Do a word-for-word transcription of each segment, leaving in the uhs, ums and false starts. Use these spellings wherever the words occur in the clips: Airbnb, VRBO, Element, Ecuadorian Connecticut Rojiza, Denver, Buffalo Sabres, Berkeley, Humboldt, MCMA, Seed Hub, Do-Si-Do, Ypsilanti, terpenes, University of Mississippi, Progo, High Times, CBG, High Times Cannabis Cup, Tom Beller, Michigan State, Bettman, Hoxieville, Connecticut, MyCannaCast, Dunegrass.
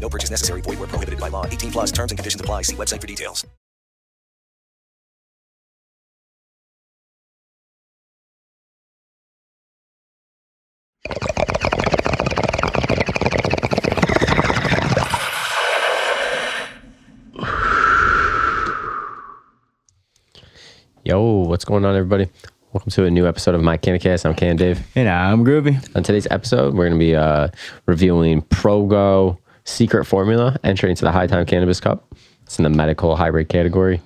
No purchase necessary. Void where prohibited by law. eighteen plus terms and conditions apply. See website for details. Yo, what's going on, everybody? Welcome to a new episode of MyCannaCast. I'm CannaDave. And I'm Groovy. On today's episode, we're going to be uh, reviewing Progo Secret Formula entry into the High Times Cannabis Cup. It's in the medical hybrid category.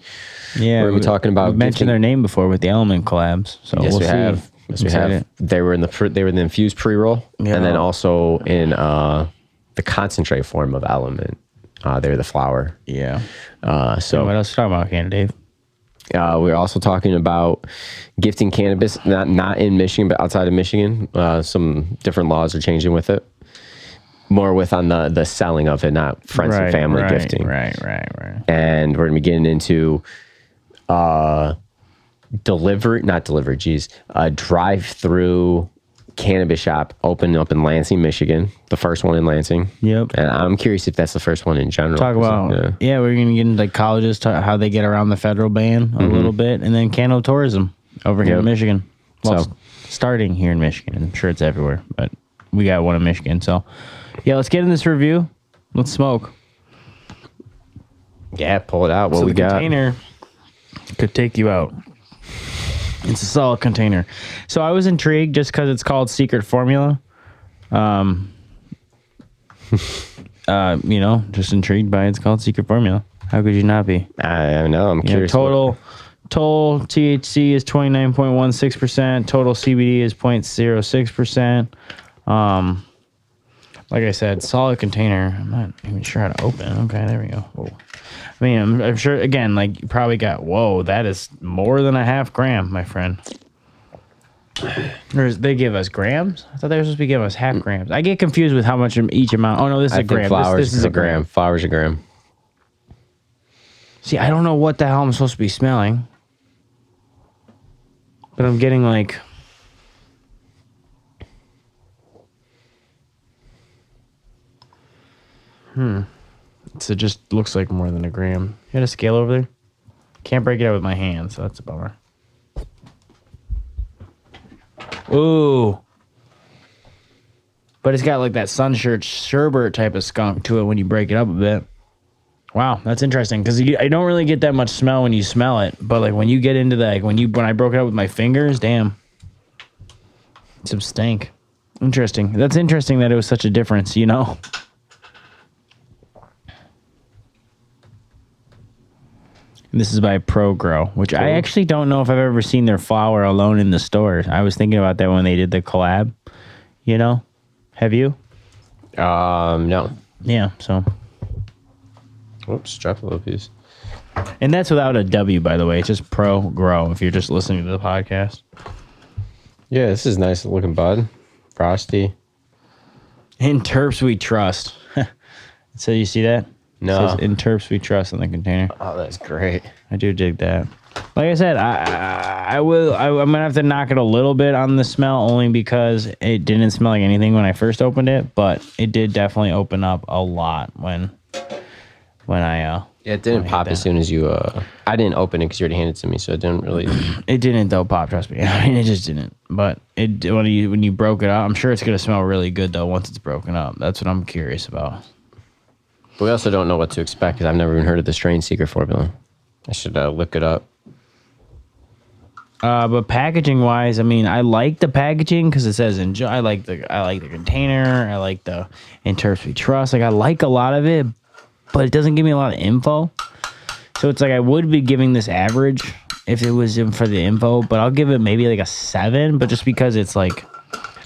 Yeah, we're we, talking about. We mentioned their name before with the Element collabs. So yes, we'll we see. have. Yes, we have. It. They were in the they were in the infused pre-roll, yeah. And then also in uh, the concentrate form of Element. Uh, they're the flower. Yeah. Uh, so and what else are we talking about, CannaDave? Uh, we we're also talking about gifting cannabis, not not in Michigan, but outside of Michigan. Uh, some different laws are changing with it. More with on the, the selling of it, not friends right, and family right, gifting. Right, right, right. And we're going to be getting into uh, delivery, not delivery, geez, a drive-through cannabis shop opening up in Lansing, Michigan. The first one in Lansing. Yep. And I'm curious if that's the first one in general. Talk about, yeah, yeah we're going to get into colleges, talk, how they get around the federal ban a mm-hmm. little bit, and then cannabis tourism over here yep. in Michigan. Well, so. Starting here in Michigan. I'm sure it's everywhere, but we got one in Michigan, so... Yeah, let's get in this review. Let's smoke. Yeah, pull it out. What so we the got? Container could take you out. It's a solid container. So I was intrigued just because it's called Secret Formula. Um, uh, you know, just intrigued by it's called Secret Formula. How could you not be? I know. I'm you curious. Know, total, what... total T H C is twenty nine point one six percent. Total C B D is point zero six percent. Um. Like I said, solid container. I'm not even sure how to open. Okay, there we go. Whoa. I mean, I'm, I'm sure, again, like you probably got, whoa, that is more than a half gram, my friend. Or is, they give us grams? I thought they were supposed to be giving us half grams. I get confused with how much each amount. Oh, no, this is I a gram. Flowers this, this is a gram. gram. Flowers a gram. See, I don't know what the hell I'm supposed to be smelling. But I'm getting like... Hmm. So it just looks like more than a gram. You got a scale over there? Can't break it out with my hand, so that's a bummer. Ooh. But it's got like that Sunset Sherbet type of skunk to it when you break it up a bit. Wow, that's interesting because I don't really get that much smell when you smell it, but like when you get into that, like when you when I broke it up with my fingers, damn, some stink. Interesting. That's interesting that it was such a difference, you know. This is by Progo, which I actually don't know if I've ever seen their flower alone in the store. I was thinking about that when they did the collab, you know? Have you? Um, no. Yeah, so. Oops, drop a little piece. And that's without a W, by the way. It's just Progo, if you're just listening to the podcast. Yeah, this is nice looking bud. Frosty. In Terps we trust. So you see that? No. It says, in Terps we trust in the container. Oh, that's great. I do dig that. Like I said, I I, I will. I, I'm gonna have to knock it a little bit on the smell, only because it didn't smell like anything when I first opened it, but it did definitely open up a lot when when I. Uh, yeah, it didn't pop as soon as you. Uh, I didn't open it because you already handed it to me, so it didn't really. It didn't though pop. Trust me. I mean, it just didn't. But it when you when you broke it up, I'm sure it's gonna smell really good though once it's broken up. That's what I'm curious about. We also don't know what to expect because I've never even heard of the strain Secret Formula. I should uh, look it up. Uh, but packaging wise, I mean, I like the packaging because it says enjoy. I like the I like the container. I like the in terms we trust. Like I like a lot of it, but it doesn't give me a lot of info. So it's like I would be giving this average if it was in for the info, but I'll give it maybe like a seven. But just because it's like.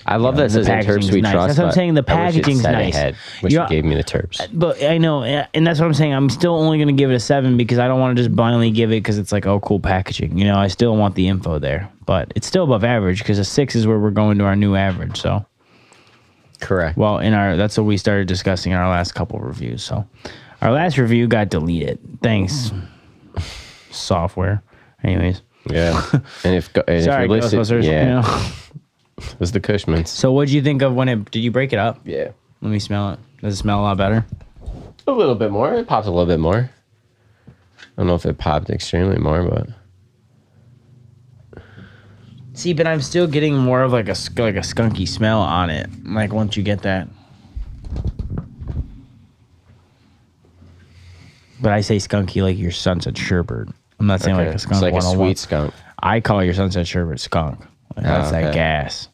I love you know, that it says Terps We nice. Trust. That's what I'm saying. The packaging's nice. Ahead, which you know, gave me the Terps. But I know, and that's what I'm saying. I'm still only going to give it a seven because I don't want to just blindly give it because it's like, oh, cool packaging. You know, I still want the info there. But it's still above average because a six is where we're going to our new average. So correct. Well, in our that's what we started discussing in our last couple reviews. So our last review got deleted. Thanks, software. Anyways. Yeah. And if and sorry, if you're listening, yeah. You know, it was the Cushman's. So what did you think of when it... Did you break it up? Yeah. Let me smell it. Does it smell a lot better? A little bit more. It popped a little bit more. I don't know if it popped extremely more, but... See, but I'm still getting more of like a, like a skunky smell on it. Like once you get that. But I say skunky like your Sunset Sherbet. I'm not saying okay. like a skunk. It's like a sweet skunk. I call your Sunset Sherbet skunk. Like, oh, that's okay. That gas.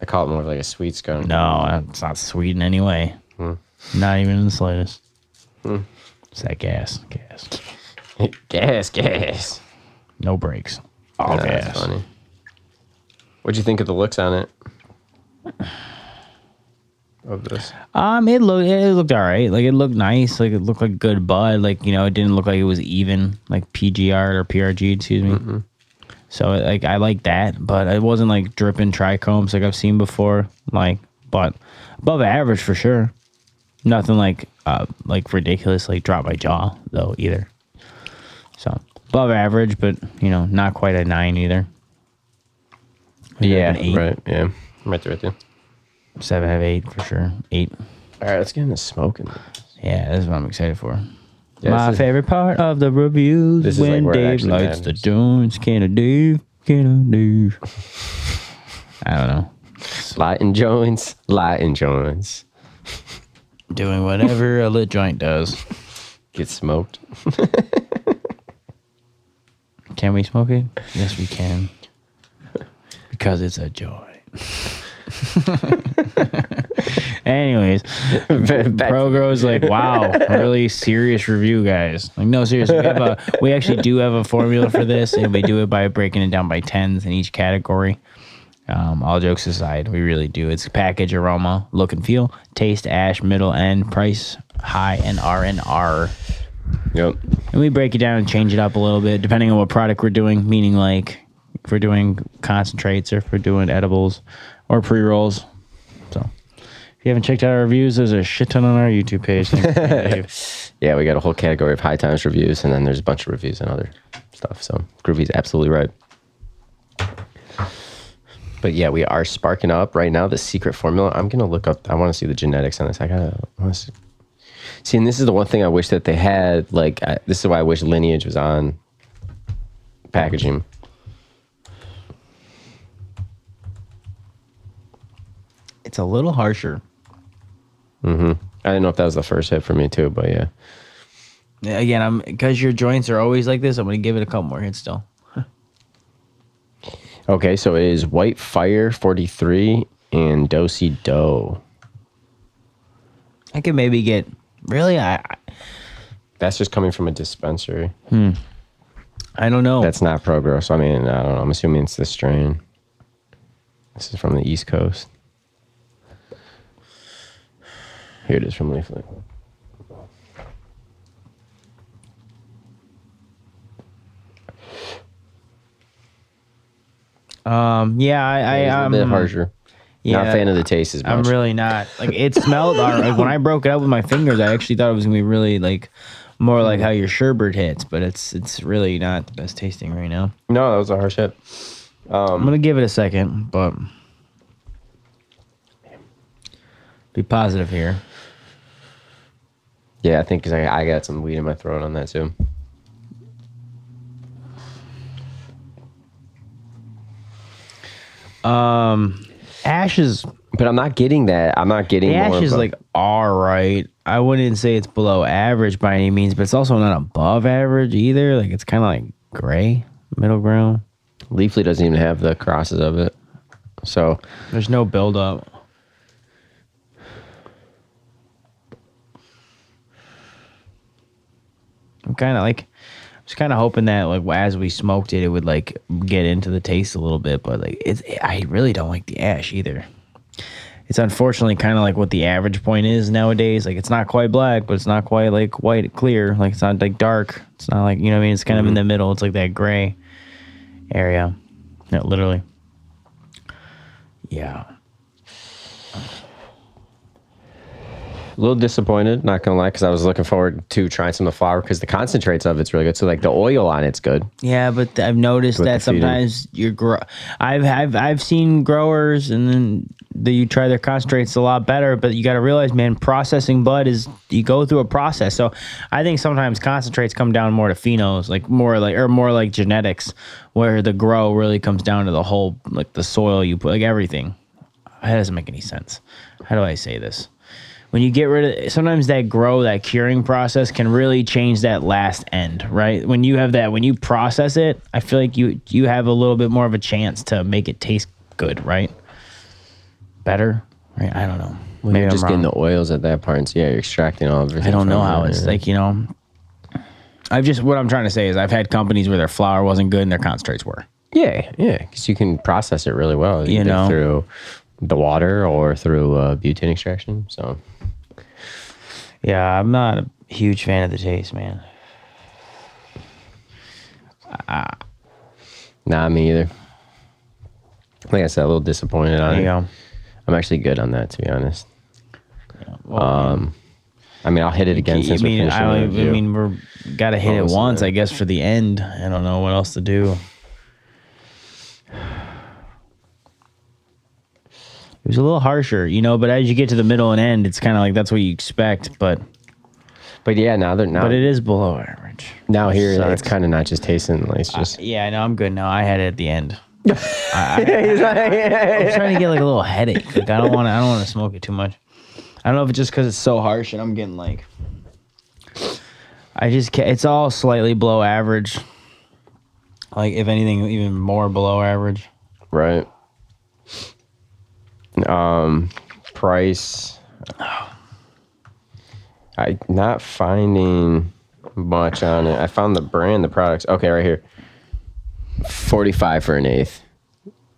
I call it more of like a sweet scone. No, it's not sweet in any way. Hmm. Not even in the slightest. Hmm. It's that gas. Gas. gas, gas. No breaks. All no, gas. That's funny. What'd you think of the looks on it? Of this? Um, it, lo- it looked all right. Like, it looked nice. Like, it looked like good bud. Like, you know, it didn't look like it was even. Like, P G R or P R G, excuse me. Mm-hmm. So, like, I like that, but it wasn't, like, dripping trichomes like I've seen before. Like, but above average for sure. Nothing, like, uh, like ridiculous, like, drop my jaw, though, either. So, above average, but, you know, not quite a nine either. Yeah, right, yeah. Right there, right there. Seven out of eight, for sure. Eight. All right, let's get into smoking. Yeah, this is what I'm excited for. Yeah, my is, favorite part of the reviews is when like Dave lights the joints. CannaDave, CannaDave. I don't know. Lighting joints, lighting joints. Doing whatever a lit joint does. Get smoked. Can we smoke it? Yes, we can. Because it's a joy. Anyways, Progo's like, wow, really serious review, guys. Like, no, seriously, we have a, we actually do have a formula for this, and we do it by breaking it down by tens in each category. Um, all jokes aside, we really do. It's package, aroma, look and feel, taste, ash, middle, end, price, high, and R and R. Yep. And we break it down and change it up a little bit depending on what product we're doing. Meaning, like, if we're doing concentrates or if we're doing edibles or pre-rolls. So. If you haven't checked out our reviews, there's a shit ton on our YouTube page. Yeah, we got a whole category of High Times reviews, and then there's a bunch of reviews and other stuff. So Groovy's absolutely right. But yeah, we are sparking up right now the secret formula. I'm going to look up. I want to see the genetics on this. I gotta I wanna see. see, and this is the one thing I wish that they had. Like, I, this is why I wish Lineage was on packaging. It's a little harsher. Mm-hmm. I didn't know if that was the first hit for me too, but yeah. Again, I'm because your joints are always like this. I'm gonna give it a couple more hits still. Huh. Okay, so it is White Fire forty-three and Do-Si-Do. I could maybe get really. I, I. That's just coming from a dispensary. Hmm. I don't know. That's not Progo. So I mean, I don't know. I'm assuming it's this strain. This is from the East Coast. Here it is from Leafly. Um, yeah, I, I yeah, I'm a bit harsher. Yeah, not a fan of the taste as much. I'm really not. Like it smelled. Like, when I broke it up with my fingers, I actually thought it was gonna be really like more like how your sherbet hits, but it's it's really not the best tasting right now. No, that was a harsh hit. Um, I'm gonna give it a second, but be positive here. Yeah, I think because I, I got some weed in my throat on that, too. Um, ash is But I'm not getting that. I'm not getting the more ash is of a, like all right. I wouldn't say it's below average by any means, but it's also not above average either. Like it's kind of like gray, middle ground. Leafly doesn't even have the crosses of it, so there's no buildup. I'm kind of like, I was kind of hoping that like as we smoked it, it would like get into the taste a little bit, but like it's, I really don't like the ash either. It's unfortunately kind of like what the average point is nowadays. Like it's not quite black, but it's not quite like white clear. Like it's not like dark. It's not like, you know what I mean? It's kind mm-hmm. of in the middle. It's like that gray area. No, literally. Yeah. A little disappointed, not gonna lie, because I was looking forward to trying some of the flower because the concentrates of it's really good. So like the oil on it's good. Yeah, but I've noticed with that sometimes you're grow. I've I've I've seen growers and then the, you try their concentrates a lot better, but you got to realize, man, processing bud is you go through a process. So I think sometimes concentrates come down more to phenols, like more like or more like genetics, where the grow really comes down to the whole like the soil you put, like everything. That doesn't make any sense. How do I say this? When you get rid of, sometimes that grow, that curing process can really change that last end, right? When you have that, when you process it, I feel like you you have a little bit more of a chance to make it taste good, right? Better, right? I don't know. Well, Maybe you're just I'm getting wrong. The oils at that part, and so yeah, you're extracting all of everything. I don't know how it's like, you know. I've just what I'm trying to say is I've had companies where their flour wasn't good and their concentrates were. Yeah, yeah, because you can process it really well, you, you know, through the water or through uh, butane extraction, so. Yeah, I'm not a huge fan of the taste, man. Ah. Nah, me either. Like I said, a little disappointed on it. There you go. I'm actually good on that, to be honest. Yeah, well, um, I mean, I'll hit it again since mean, we're finishing I, I mean, we're got to hit it once, there. I guess, for the end. I don't know what else to do. It was a little harsher, you know, but as you get to the middle and end, it's kind of like that's what you expect, but... But yeah, now they're not... But it is below average. Now here, like, it's kind of not just tasting, like, it's just... Uh, yeah, I know, I'm good now. I had it at the end. I, I, I, I was trying to get, like, a little headache. Like, I don't want to I don't want to smoke it too much. I don't know if it's just because it's so harsh and I'm getting, like... I just can't... It's all slightly below average. Like, if anything, even more below average. Right. Um, price. I'm not finding much on it. I found the brand, the products. Okay, right here. forty-five for an eighth.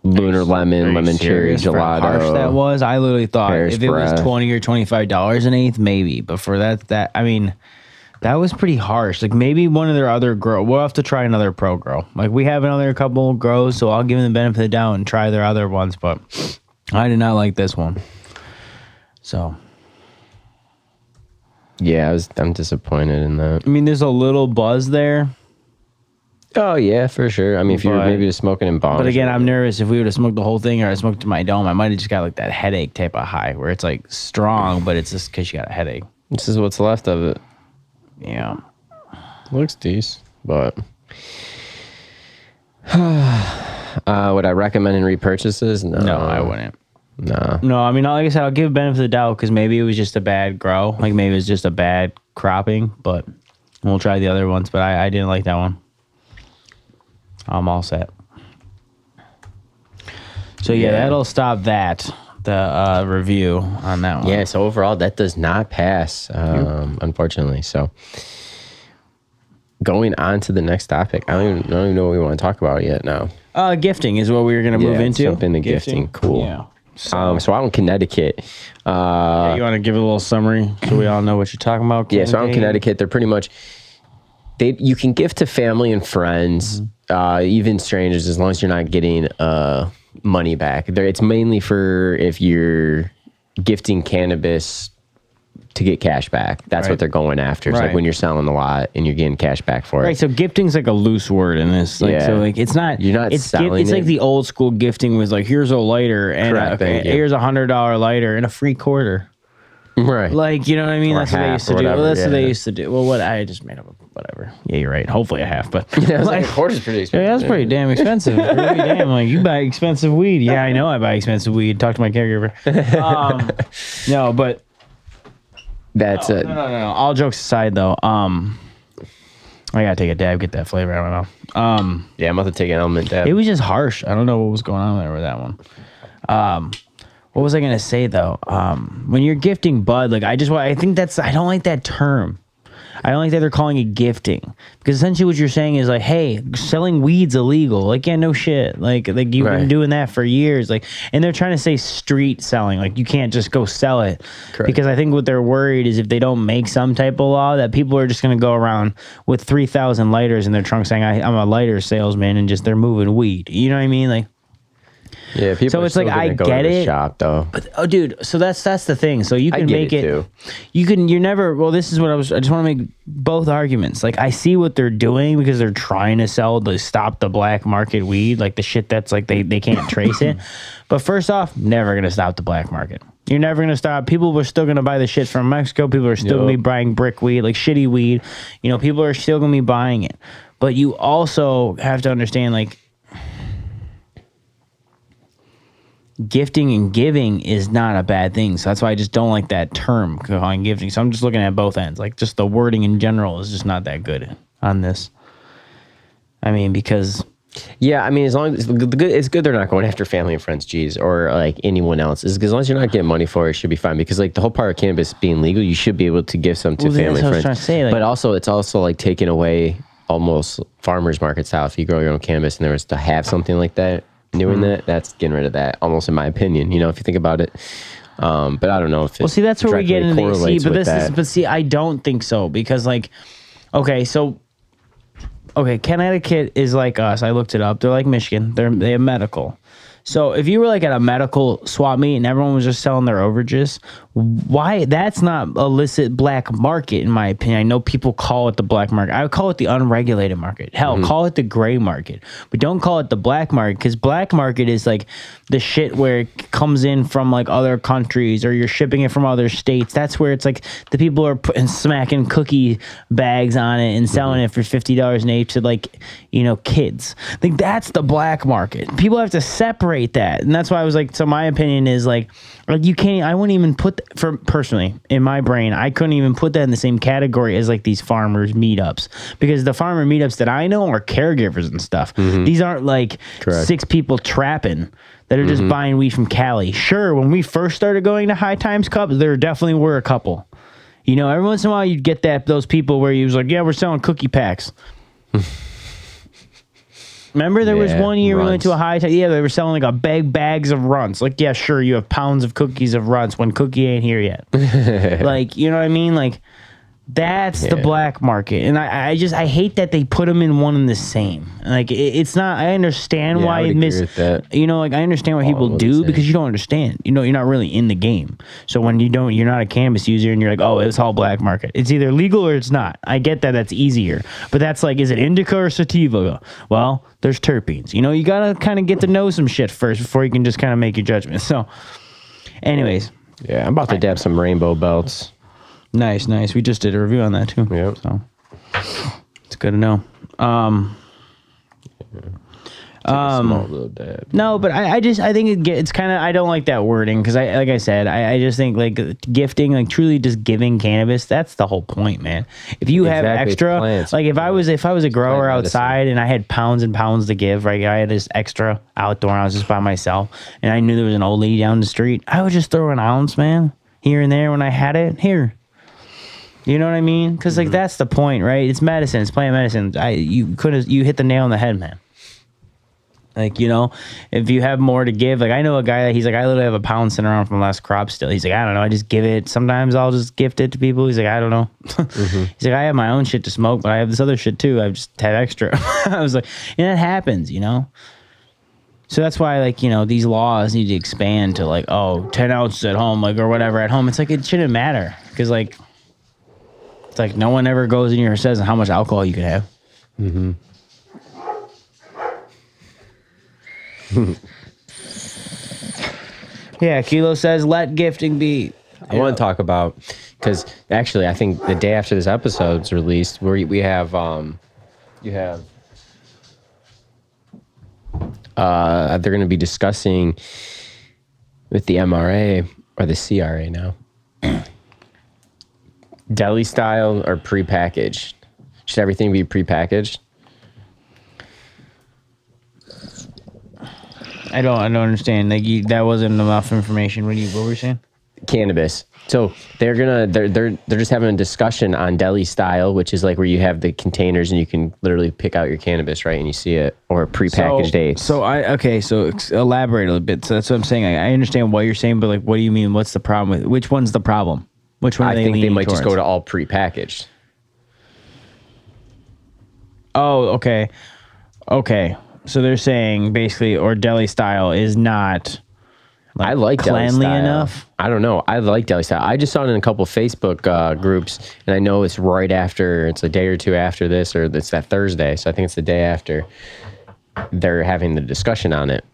Lunar lemon, lemon cherry, gelato. How harsh that was. I literally thought if it was twenty or twenty-five dollars an eighth, maybe. But for that, that I mean, that was pretty harsh. Like maybe one of their other grow. We'll have to try another pro grow. Like we have another couple grows, so I'll give them the benefit of the doubt and try their other ones, but. I did not like this one, so yeah, I was. I'm disappointed in that. I mean, there's a little buzz there. Oh yeah, for sure. I mean, if but, you were maybe just smoking in bombs. But again, I'm nervous if we would have smoked the whole thing or I smoked to my dome, I might have just got like that headache type of high where it's like strong, but it's just because you got a headache. This is what's left of it. Yeah, looks decent, but. Uh, would I recommend in repurchases? No, no, I wouldn't. No, no. I mean, like I said, I'll give benefit of the doubt because maybe it was just a bad grow, like maybe it was just a bad cropping. But we'll try the other ones. But I, I didn't like that one. I'm all set. So yeah, yeah. that'll stop that the uh, review on that one. Yeah. So overall, that does not pass, um, yep. unfortunately. So. Going on to the next topic. I don't, even, I don't even know what we want to talk about yet now. Uh, gifting is what we were going to yeah, move into. Jump into gifting. gifting. Cool. Yeah. So, um, so I'm in Connecticut. Uh, yeah, you want to give a little summary so we all know what you're talking about? Can yeah, so I'm in Connecticut. They're pretty much, they you can gift to family and friends, mm-hmm. uh, even strangers, as long as you're not getting uh, money back. They're, it's mainly for if you're gifting cannabis to get cash back. That's right. What they're going after. It's right. Like when you're selling a lot and you're getting cash back for it. Right, so gifting's like a loose word in this. Like, yeah. So like it's not... You're not it's selling gift, It's it. Like the old school gifting was like, here's a lighter and a, okay, here's a one hundred dollars lighter and a free quarter. Right. Like, you know what I mean? Or that's what they used to do. Whatever, well, that's yeah. what they used to do. Well, what I just made up, whatever. Yeah, you're right. Hopefully a half, but yeah, like, like, a quarter's pretty expensive. Yeah, that's pretty damn expensive. pretty damn, like you buy expensive weed. Yeah, I know I buy expensive weed. Talk to my caregiver. Um, no, but that's no, it. No, no, no, no. All jokes aside, though. Um, I gotta take a dab, get that flavor out of my mouth. Um, yeah, I'm about to take an element dab. It was just harsh. I don't know what was going on there with that one. Um. What was I gonna say though? Um, when you're gifting bud, like I just want—I think that's—I don't like that term. I don't like that they're calling it gifting because essentially what you're saying is like, hey, selling weed's illegal. Like, yeah, no shit. Like, like you've right. been doing that for years. Like, and they're trying to say street selling. Like, you can't just go sell it. Correct. Because I think what they're worried is if they don't make some type of law, that people are just gonna go around with three thousand lighters in their trunk saying, I, "I'm a lighter salesman," and just they're moving weed. You know what I mean? Like. Yeah, people so are it's still like I go get to the it, shop, though. But oh, dude, so that's that's the thing. So you can make it. it you can. You're never. Well, this is what I was. I just want to make both arguments. Like I see what they're doing because they're trying to sell to stop the black market weed, like the shit that's like they, they can't trace it. But first off, never gonna stop the black market. You're never gonna stop. People were still gonna buy the shit from Mexico. People are still yep. gonna be buying brick weed, like shitty weed. You know, people are still gonna be buying it. But you also have to understand, like. Gifting and giving is not a bad thing, so that's why I just don't like that term calling gifting. So I'm just looking at both ends, like just the wording in general is just not that good on this. I mean, because yeah, I mean, as long as the good, it's good they're not going after family and friends, geez, or like anyone else. As long as you're not getting money for it, it should be fine. Because like the whole part of cannabis being legal, you should be able to give some to well, family and friends. Say, like, but also, it's also like taking away almost farmers market style. If you grow your own cannabis and there was to have something like that. Doing that, that's getting rid of that, almost in my opinion, you know, if you think about it. Um, but I don't know if it well, see, that's where we get into the see, but this is, but see, I don't think so because, like, okay, so okay, Connecticut is like us. I looked it up, they're like Michigan, they're they have medical. So if you were like at a medical swap meet and everyone was just selling their overages, why that's not illicit black market in my opinion. I know people call it the black market. I would call it the unregulated market. Hell, mm-hmm. call it the gray market. But don't call it the black market because black market is like the shit where it comes in from like other countries or you're shipping it from other states. That's where it's like the people are putting smacking cookie bags on it and selling mm-hmm. it for fifty dollars an eighth to like, you know, kids. I think that's the black market. People have to separate that, and that's why I was like, so my opinion is like, like you can't, I wouldn't even put th- for personally in my brain, I couldn't even put that in the same category as like these farmers meetups because the farmer meetups that I know are caregivers and stuff. Mm-hmm. These aren't like Correct. six people trapping that are just mm-hmm. buying weed from Cali. Sure, when we first started going to High Times Cup, there definitely were a couple. You know, every once in a while you'd get that those people where you was like, yeah, we're selling cookie packs. Remember there yeah, was one year runts. We went to a high time. Yeah, they were selling like a bag bags of runts. Like, yeah, sure, you have pounds of cookies of runts when cookie ain't here yet. Like, you know what I mean? Like, that's yeah. the black market. And I, I just, I hate that they put them in one and the same. Like, it, it's not, I understand yeah, why I it missed, you know, like, I understand what All people do because you don't understand. You know, you're not really in the game. So when you don't, you're not a cannabis user and you're like, oh, it's all black market. It's either legal or it's not. I get that that's easier. But that's like, is it indica or sativa? Well, there's terpenes. You know, you got to kind of get to know some shit first before you can just kind of make your judgment. So, anyways. Yeah, I'm about to dab some rainbow belts. Nice, nice. We just did a review on that, too. Yep. So, it's good to know. Um, yeah. Um, small little dab. No, but I, I just, I think it gets, it's kind of, I don't like that wording because I, like I said, I, I just think like gifting, like truly just giving cannabis, that's the whole point, man. If you exactly. have extra, plants, like if plants. I was, if I was a grower outside and I had pounds and pounds to give, right? I had this extra outdoor and I was just by myself and I knew there was an old lady down the street. I would just throw an ounce, man, here and there when I had it. Here. You know what I mean? Because like mm-hmm. that's the point, right? It's medicine. It's plant medicine. I you could have you hit the nail on the head, man. Like, you know, if you have more to give, like I know a guy that he's like, I literally have a pound sitting around from last crop still. He's like, I don't know. I just give it. Sometimes I'll just gift it to people. He's like, I don't know. Mm-hmm. He's like, I have my own shit to smoke, but I have this other shit too. I just have extra. I was like, and that happens, you know? So that's why, like, you know, these laws need to expand to like, oh, ten ounces at home, like, or whatever at home. It's like, it shouldn't matter because like, it's like no one ever goes in here and says how much alcohol you can have. Mm-hmm. Yeah, Kilo says, let gifting be. I yeah. want to talk about, because actually I think the day after this episode's released, we we have um, you have uh, they're going to be discussing with the M R A or the C R A now, deli style or prepackaged. Should everything be prepackaged? I don't. I don't understand. Like you, that wasn't enough information. What, you, what were you saying? Cannabis. So they're gonna they're they're they're just having a discussion on deli style, which is like where you have the containers and you can literally pick out your cannabis, right? And you see it, or prepackaged so, eights. So I okay. So elaborate a little bit. So that's what I'm saying. I, I understand what you're saying, but like, what do you mean? What's the problem with? Which one's the problem? Which one? Are I they think they might towards? just go to all prepackaged. Oh, okay, okay. So they're saying basically, or deli style is not. Like I like cleanly enough. I don't know. I like deli style. I just saw it in a couple Facebook uh, groups, and I know it's right after. It's a day or two after this, or it's that Thursday. So I think it's the day after they're having the discussion on it.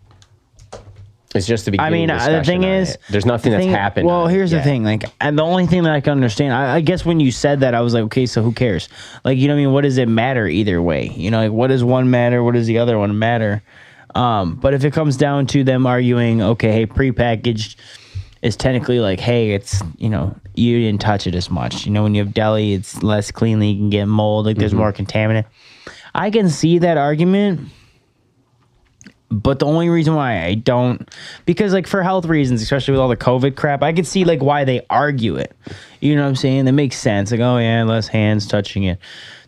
It's just the beginning. I mean, uh, the thing is, it. there's nothing the thing, that's happened. Well, here's the thing. Like, and the only thing that I can understand, I, I guess, when you said that, I was like, okay, so who cares? Like, you know what I mean? What does it matter either way? You know, like, what does one matter? What does the other one matter? Um, but if it comes down to them arguing, okay, hey, prepackaged is technically like, hey, it's, you know, you didn't touch it as much. You know, when you have deli, it's less cleanly. You can get mold. Like, there's mm-hmm. more contaminant. I can see that argument. But the only reason why I don't, because like for health reasons, especially with all the COVID crap, I could see like why they argue it. You know what I'm saying? That makes sense. Like, oh yeah, less hands touching it.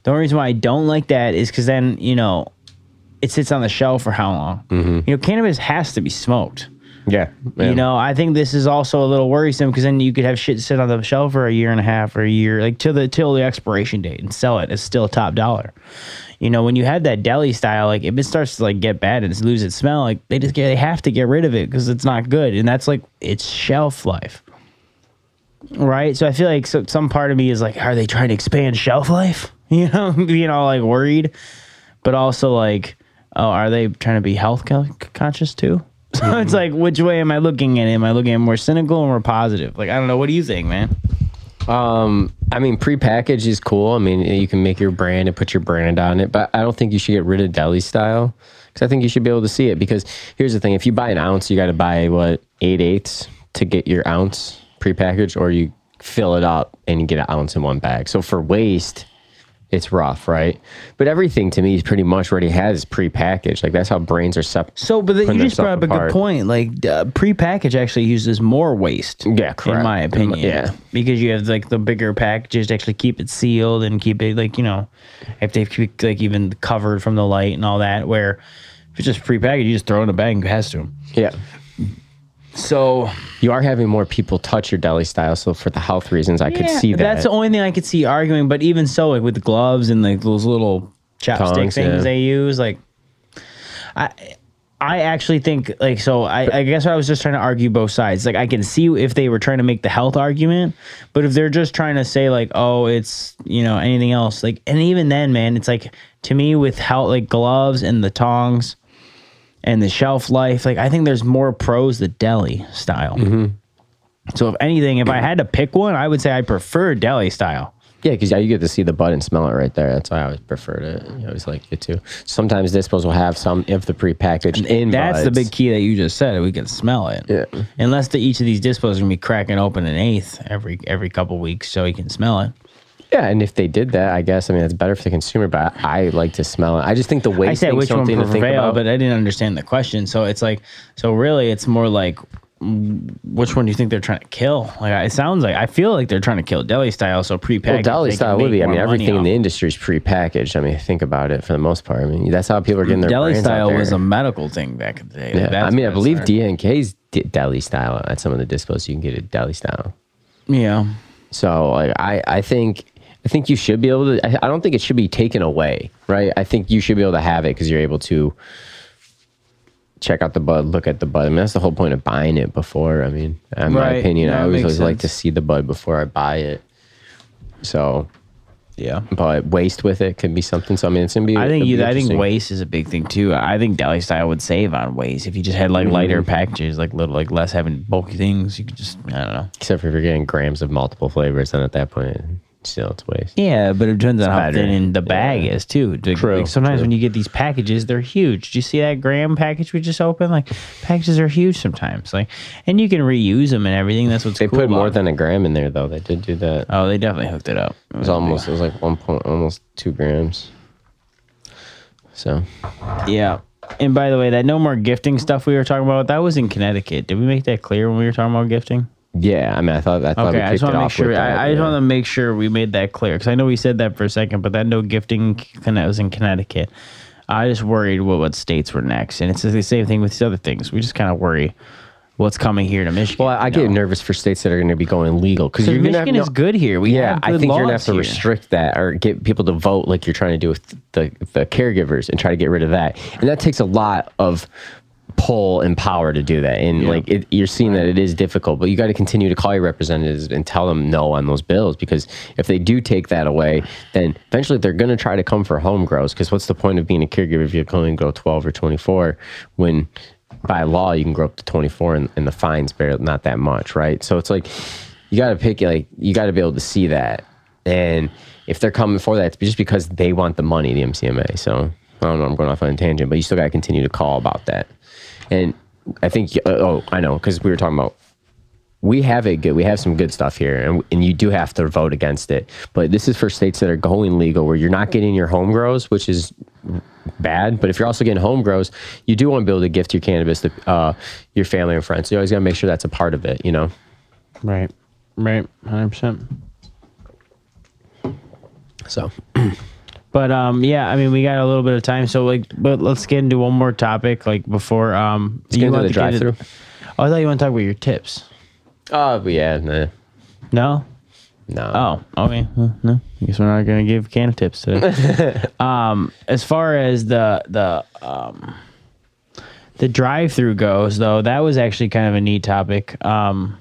The only reason why I don't like that is because then, you know, it sits on the shelf for how long? Mm-hmm. You know, cannabis has to be smoked. Yeah, yeah. You know, I think this is also a little worrisome because then you could have shit sit on the shelf for a year and a half or a year, like till the till the expiration date, and sell it. It's still top dollar. You know, when you have that deli style, like if it starts to like get bad and it's lose its smell, like they just get, they have to get rid of it because it's not good, and that's like its shelf life, right? So I feel like so, some part of me is like, are they trying to expand shelf life? You know, being all like worried, but also like, oh, are they trying to be health co- conscious too? So mm-hmm. it's like, which way am I looking at it? Am I looking at it more cynical or more positive? Like, I don't know. What do you think, man? Um, I mean, prepackaged is cool. I mean, you can make your brand and put your brand on it, but I don't think you should get rid of deli style because I think you should be able to see it. Because here's the thing: if you buy an ounce, you got to buy what eight eighths to get your ounce prepackaged, or you fill it up and you get an ounce in one bag. So for waste, it's rough, right? But everything to me is pretty much already has prepackaged. Like that's how brains are separated. So, but the, you just brought up apart. a good point. Like uh, prepackaged actually uses more waste. Yeah, correct. In my opinion, yeah, because you have like the bigger packages to actually keep it sealed and keep it like, you know, if they keep like even covered from the light and all that. Where if it's just prepackaged, you just throw it in a bag and pass to them. Yeah. So you are having more people touch your deli style. So for the health reasons, I yeah, could see that. That's the only thing I could see arguing. But even so, like with the gloves and like those little chopstick Tongs, things yeah. they use, like I, I actually think like so. I, I guess I was just trying to argue both sides. Like I can see if they were trying to make the health argument, but if they're just trying to say like, oh, it's, you know, anything else, like, and even then, man, it's like to me with how like gloves and the tongs. And the shelf life, like I think there's more pros to deli style. Mm-hmm. So if anything, if I had to pick one, I would say I prefer deli style. Yeah, because you get to see the bud and smell it right there. That's why I always preferred it. I always liked it too. Sometimes dispos will have some if the prepackaged in. That's buds. The big key that you just said. We can smell it. Yeah. Unless the, each of these dispos are gonna be cracking open an eighth every every couple weeks, so he can smell it. Yeah, and if they did that, I guess, I mean, that's better for the consumer, but I, I like to smell it. I just think the waste is something to think about. But I didn't understand the question. So it's like, so really it's more like, which one do you think they're trying to kill? Like, it sounds like, I feel like they're trying to kill deli style, so prepackaged. Well, deli style would be. I mean, everything in the industry is prepackaged. I mean, think about it for the most part. I mean, that's how people are getting their brands out there. Deli style was a medical thing back in the day. Yeah, like, I mean, I believe D N K's deli style at some of the dispos, you can get a deli style. Yeah. So like, I, I think... I think you should be able to, I, I don't think it should be taken away, right? I think you should be able to have it because you're able to check out the bud, look at the bud. I mean, that's the whole point of buying it before. I mean, in right. my opinion, yeah, I always, always like to see the bud before I buy it. So Yeah, but waste with it could be something. So I mean, it's gonna be. I think you, I think waste is a big thing too. I think deli style would save on waste if you just had like mm-hmm. lighter packages, like little, like less having bulky things. You could just, I don't know. Except for if you're getting grams of multiple flavors, then at that point, still it's waste. Yeah, but it depends it's on how thin in the bag yeah. is too. Like, true. Like sometimes true. when you get these packages, they're huge. Do you see that gram package we just opened? Like packages are huge sometimes. Like, and you can reuse them and everything. That's what's. They cool put more about. than a gram in there though. They did do that. Oh, they definitely hooked it up. It was almost, it was like one point, almost two grams. So, yeah. And by the way, that no more gifting stuff we were talking about, that was in Connecticut. Did we make that clear when we were talking about gifting? Yeah, I mean, I thought I thought okay, we kicked I it off sure, with that. I, I just want to make sure we made that clear because I know we said that for a second, but that no gifting was in Connecticut. I just worried what, what states were next, and it's the same thing with these other things. We just kind of worry what's coming here to Michigan. Well, I get know? nervous for states that are going to be going legal because so you're Michigan gonna have no, is good here. We yeah, have good I think you're going to have to here. restrict that or get people to vote like you're trying to do with the the caregivers and try to get rid of that, and that takes a lot of pull and power to do that, and yeah. like it, you're seeing that it is difficult, but you got to continue to call your representatives and tell them no on those bills, because if they do take that away, then eventually they're going to try to come for home grows, because what's the point of being a caregiver if you can only grow twelve or twenty-four when by law you can grow up to twenty-four and, and the fine's barely not that much, right? So it's like you got to pick, like you got to be able to see that, and if they're coming for that, it's just because they want the money, the M C M A. So I don't know, I'm going off on a tangent, but you still got to continue to call about that. And I think, oh, I know, because we were talking about, we have a good, we have some good stuff here, and and you do have to vote against it. But this is for states that are going legal, where you're not getting your home grows, which is bad. But if you're also getting home grows, you do want to be able to gift your cannabis to uh, your family and friends. So you always got to make sure that's a part of it, you know? Right, right, one hundred percent. So... But um, yeah, I mean, we got a little bit of time, so like, but let's get into one more topic, like before um. Let's you get into the drive-through. Into... Oh, I thought you want to talk about your tips. Oh, uh, yeah, no. No. No. Oh, okay. Well, no, I guess we're not gonna give canna tips today. um, as far as the the um, the drive-through goes, though, that was actually kind of a neat topic. Um,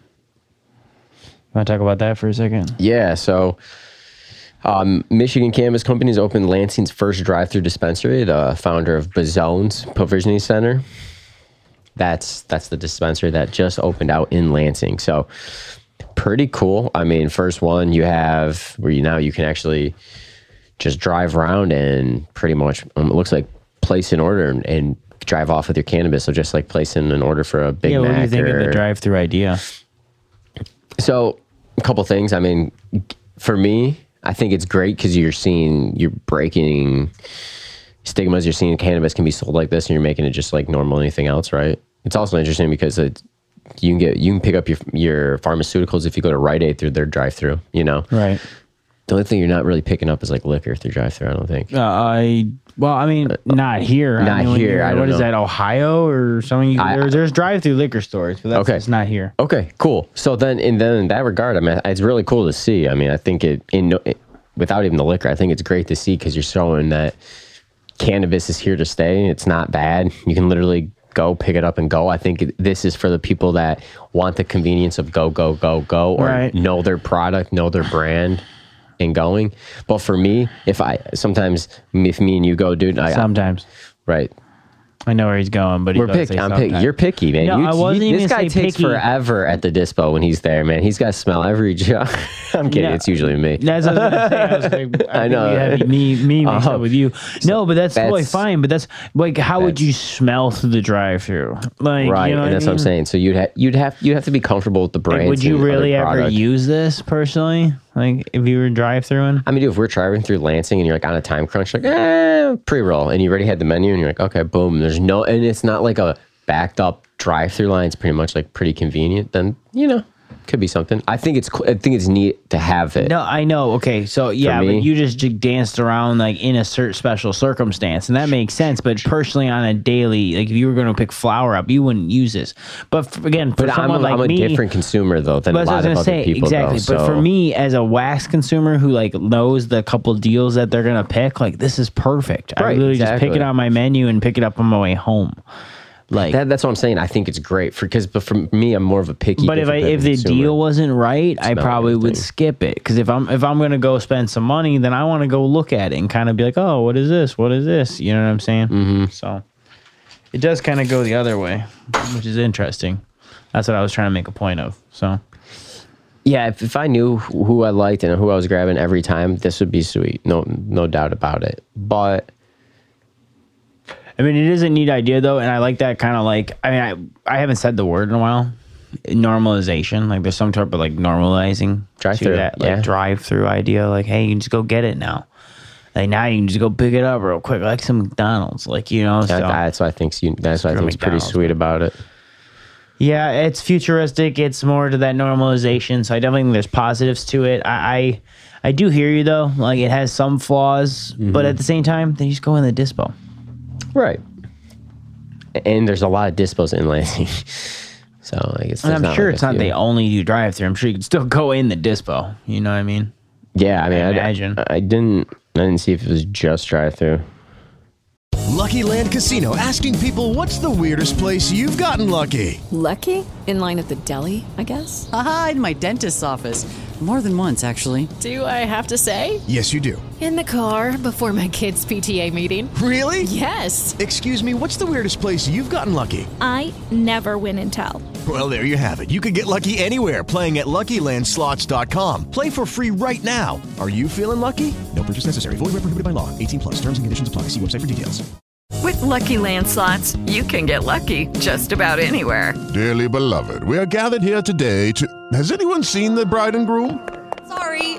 you want to talk about that for a second? Yeah. So. Um, Michigan Cannabis Company has opened Lansing's first drive-through dispensary. The founder of Bazone's Provisioning Center. That's that's the dispensary that just opened out in Lansing. So pretty cool. I mean, first one you have where you now you can actually just drive around and pretty much um, it looks like place an order and, and drive off with your cannabis. So just like placing an order for a Big yeah, Mac. Yeah, what do you think or, of the drive-through idea? So a couple things. I mean, for me. I think it's great because you're seeing, you're breaking stigmas. You're seeing cannabis can be sold like this, and you're making it just like normal anything else, right? It's also interesting because it, you can get, you can pick up your your pharmaceuticals if you go to Rite Aid through their drive-through, you know? Right. The only thing you're not really picking up is like liquor through drive-through. I don't think. Uh, I well, I mean, not here. Not I mean, here. I don't what know. Is that, Ohio or something? You, I, there's, there's drive-through liquor stores, but that's okay. It's not here. Okay, cool. So then, and then in that regard, I mean, it's really cool to see. I mean, I think it in it, without even the liquor, I think it's great to see because you're showing that cannabis is here to stay. It's not bad. You can literally go pick it up and go. I think it, this is for the people that want the convenience of go, go, go, go, or right. know their product, know their brand. And going, but for me, if I sometimes if me and you go, dude, I, sometimes, right? I know where he's going, but he we're picky. I'm picky. You're picky, man. No, you, I wasn't you, even this guy takes picky. Forever at the dispo when he's there, man. He's got to smell every job. I'm kidding. No, it's usually me. That's what I was gonna say. I, was like, I, I know. Had me, me mixed uh, up with you. So no, but that's, that's totally fine. But that's like, how that's, would you smell through the drive-through? Like, right, you know what and that's I mean? What I'm saying. So you'd have you'd have you have to be comfortable with the brand. Like, would you really ever use this personally? Like, if you were drive-throughing? I mean, dude, if we're driving through Lansing and you're, like, on a time crunch, like, eh, pre-roll. And you already had the menu, and you're like, okay, boom. There's no... And it's not, like, a backed-up drive-through line. It's pretty much, like, pretty convenient. Then, you know, could be something. I think it's I think it's neat to have it. No, I know. Okay, so, yeah, but you just danced around, like, in a certain special circumstance. And that makes sense. But personally, on a daily... Like, if you were going to pick flour up, you wouldn't use this. But, for, again, for but someone I'm a, like I'm a me, different consumer, though, than a lot of other say, people, exactly. Though, but so. For me, as a wax consumer who, like, knows the couple deals that they're going to pick, like, this is perfect. Right, I literally exactly. just pick it on my menu and pick it up on my way home. Like that, that's what I'm saying. I think it's great for because, but for me, I'm more of a picky. But if I if the deal wasn't right, I probably would skip it. Because if I'm if I'm gonna go spend some money, then I want to go look at it and kind of be like, oh, what is this? What is this? You know what I'm saying? Mm-hmm. So it does kind of go the other way, which is interesting. That's what I was trying to make a point of. So yeah, if if I knew who I liked and who I was grabbing every time, this would be sweet. No, no doubt about it. But I mean, it is a neat idea, though, and I like that kind of, like, I mean, I, I haven't said the word in a while. Normalization. Like, there's some type of, like, normalizing drive-through, that, like, yeah. drive-through idea. Like, hey, you can just go get it now. Like, now you can just go pick it up real quick, like some McDonald's. Like, you know, so. That, that's what I think That's what I think's pretty sweet about it. Yeah, it's futuristic. It's more to that normalization, so I definitely think there's positives to it. I... I I do hear you, though. Like, it has some flaws, mm-hmm. but at the same time, they just go in the dispo. Right. And there's a lot of dispos in Lansing. So I guess and I'm sure like it's not they only do drive through. I'm sure you could still go in the dispo. You know what I mean? Yeah, I mean I, I imagine. I, I didn't I didn't see if it was just drive through. Lucky Land Casino asking people, what's the weirdest place you've gotten lucky? Lucky? In line at the deli, I guess? Aha, in my dentist's office. More than once, actually. Do I have to say? Yes, you do. In the car before my kids' P T A meeting. Really? Yes. Excuse me, what's the weirdest place you've gotten lucky? I never win and tell. Well, there you have it. You can get lucky anywhere, playing at Lucky Land Slots dot com. Play for free right now. Are you feeling lucky? No purchase necessary. Void where prohibited by law. eighteen plus. Terms and conditions apply. See website for details. With Lucky Land Slots, you can get lucky just about anywhere. Dearly beloved, we are gathered here today to... Has anyone seen the bride and groom? Sorry,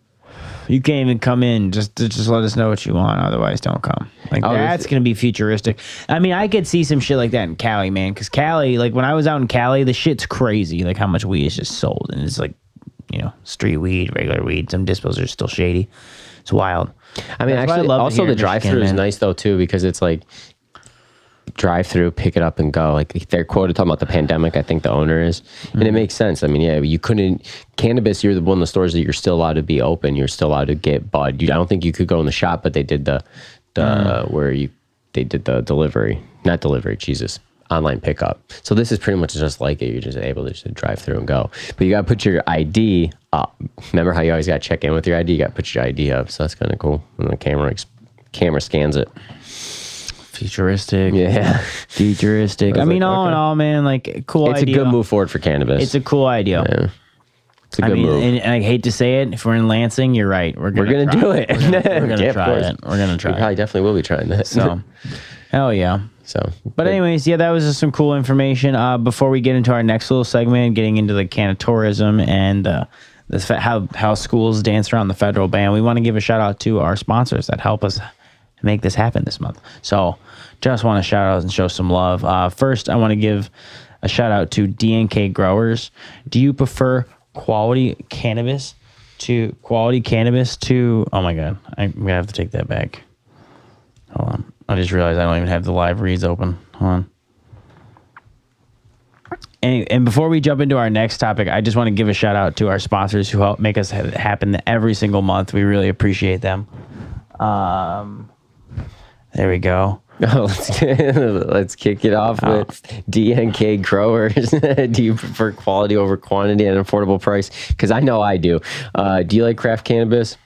You can't even come in. Just just let us know what you want. Otherwise, don't come. Like oh, that's going to be futuristic. I mean, I could see some shit like that in Cali, man. Because Cali, like when I was out in Cali, the shit's crazy. Like how much weed is just sold. And it's like, you know, street weed, regular weed. Some dispos are still shady. It's wild. I mean, that's actually, I also the drive-through is nice, though, too, because it's like drive-through, pick it up and go. Like they're quoted talking about the pandemic, I think the owner is. Mm-hmm. And it makes sense. I mean, yeah, you couldn't... Cannabis, you're the one of the stores that you're still allowed to be open. You're still allowed to get bud. You, I don't think you could go in the shop, but they did the... the mm. Where you... They did the delivery. Not delivery, Jesus. Online pickup. So this is pretty much just like it. You're just able to just drive through and go. But you got to put your I D... Uh, remember how you always got to check in with your I D? You got to put your I D up, so that's kind of cool. And the camera camera scans it. Futuristic. Yeah. Futuristic. I, I mean, like, all okay. in all, man, like, cool it's idea. It's a good move forward for cannabis. It's a cool idea. Yeah. It's a good I mean, move. And, and I hate to say it, if we're in Lansing, you're right. We're going to do it. We're going to yeah, try it. We're going to try we it. We probably definitely will be trying that. So, hell yeah. So, but anyways, yeah, that was just some cool information. Uh, before we get into our next little segment, getting into the canna tourism and... Uh, This, how, how schools dance around the federal ban. We want to give a shout out to our sponsors that help us make this happen this month. So just want to shout out and show some love. Uh, first, I want to give a shout out to D N K Growers. Do you prefer quality cannabis to quality cannabis to... Oh, my God. I'm going to have to take that back. Hold on. I just realized I don't even have the live reads open. Hold on. And, and before we jump into our next topic, I just want to give a shout out to our sponsors who help make us ha- happen every single month. We really appreciate them. Um, there we go. Oh, let's, let's kick it off oh. with D N K Growers. Do you prefer quality over quantity at an affordable price? Because I know I do. Uh, do you like craft cannabis?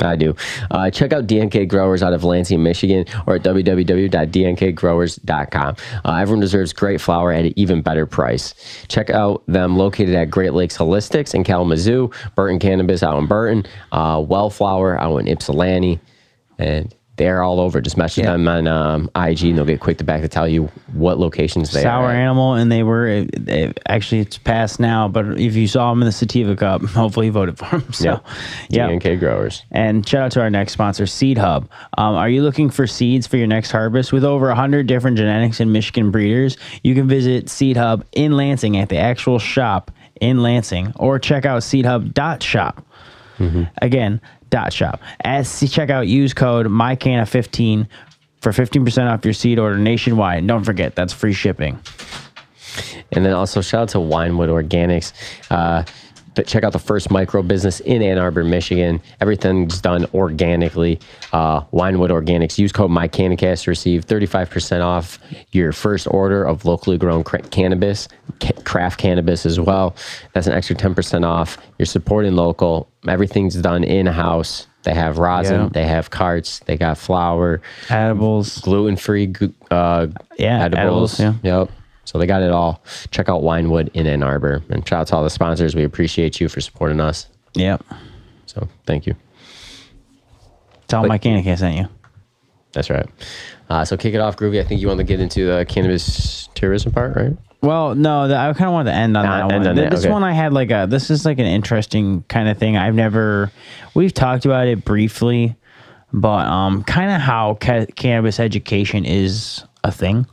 I do. Uh, check out D N K Growers out of Lansing, Michigan, or at w w w dot d n k growers dot com. Uh, everyone deserves great flower at an even better price. Check out them located at Great Lakes Holistics in Kalamazoo, Burton Cannabis out in Burton, uh, Wellflower out in Ypsilanti, and They're all over. Just message yeah. them on um, I G, and they'll get quick to back to tell you what locations they Sour are. Sour Animal, and they were it, it, actually it's passed now. But if you saw them in the Sativa Cup, hopefully you voted for them. So, yeah, D N K Growers. And shout out to our next sponsor, Seed Hub. Um, are you looking for seeds for your next harvest? With over one hundred different genetics and Michigan breeders, you can visit Seed Hub in Lansing at the actual shop in Lansing, or check out seed hub dot shop. Mm-hmm. Again. Dot shop. At checkout, use code my canna fifteen for fifteen percent off your seed order nationwide. And don't forget, that's free shipping. And then also shout out to Winewood Organics. Uh, but check out the first micro business in Ann Arbor, Michigan. Everything's done organically. Uh, Winewood Organics. Use code MyCannaCast to receive thirty-five percent off your first order of locally grown cra- cannabis, ca- craft cannabis as well. That's an extra ten percent off. You're supporting local. Everything's done in-house. They have rosin, yeah. they have carts, they got flour, edibles, gluten-free uh, yeah, edibles. edibles yeah. Yep. So they got it all. Check out Winewood in Ann Arbor. And shout out to all the sponsors. We appreciate you for supporting us. Yep. So thank you. Tell my CannaCast sent you. That's right. Uh, so kick it off, Groovy. I think you want to get into the cannabis tourism part, right? Well, no, the, I kind of wanted to end on nah, that end one. On this that, okay. one I had like a, this is like an interesting kind of thing. I've never, we've talked about it briefly, but um, kind of how ca- cannabis education is a thing.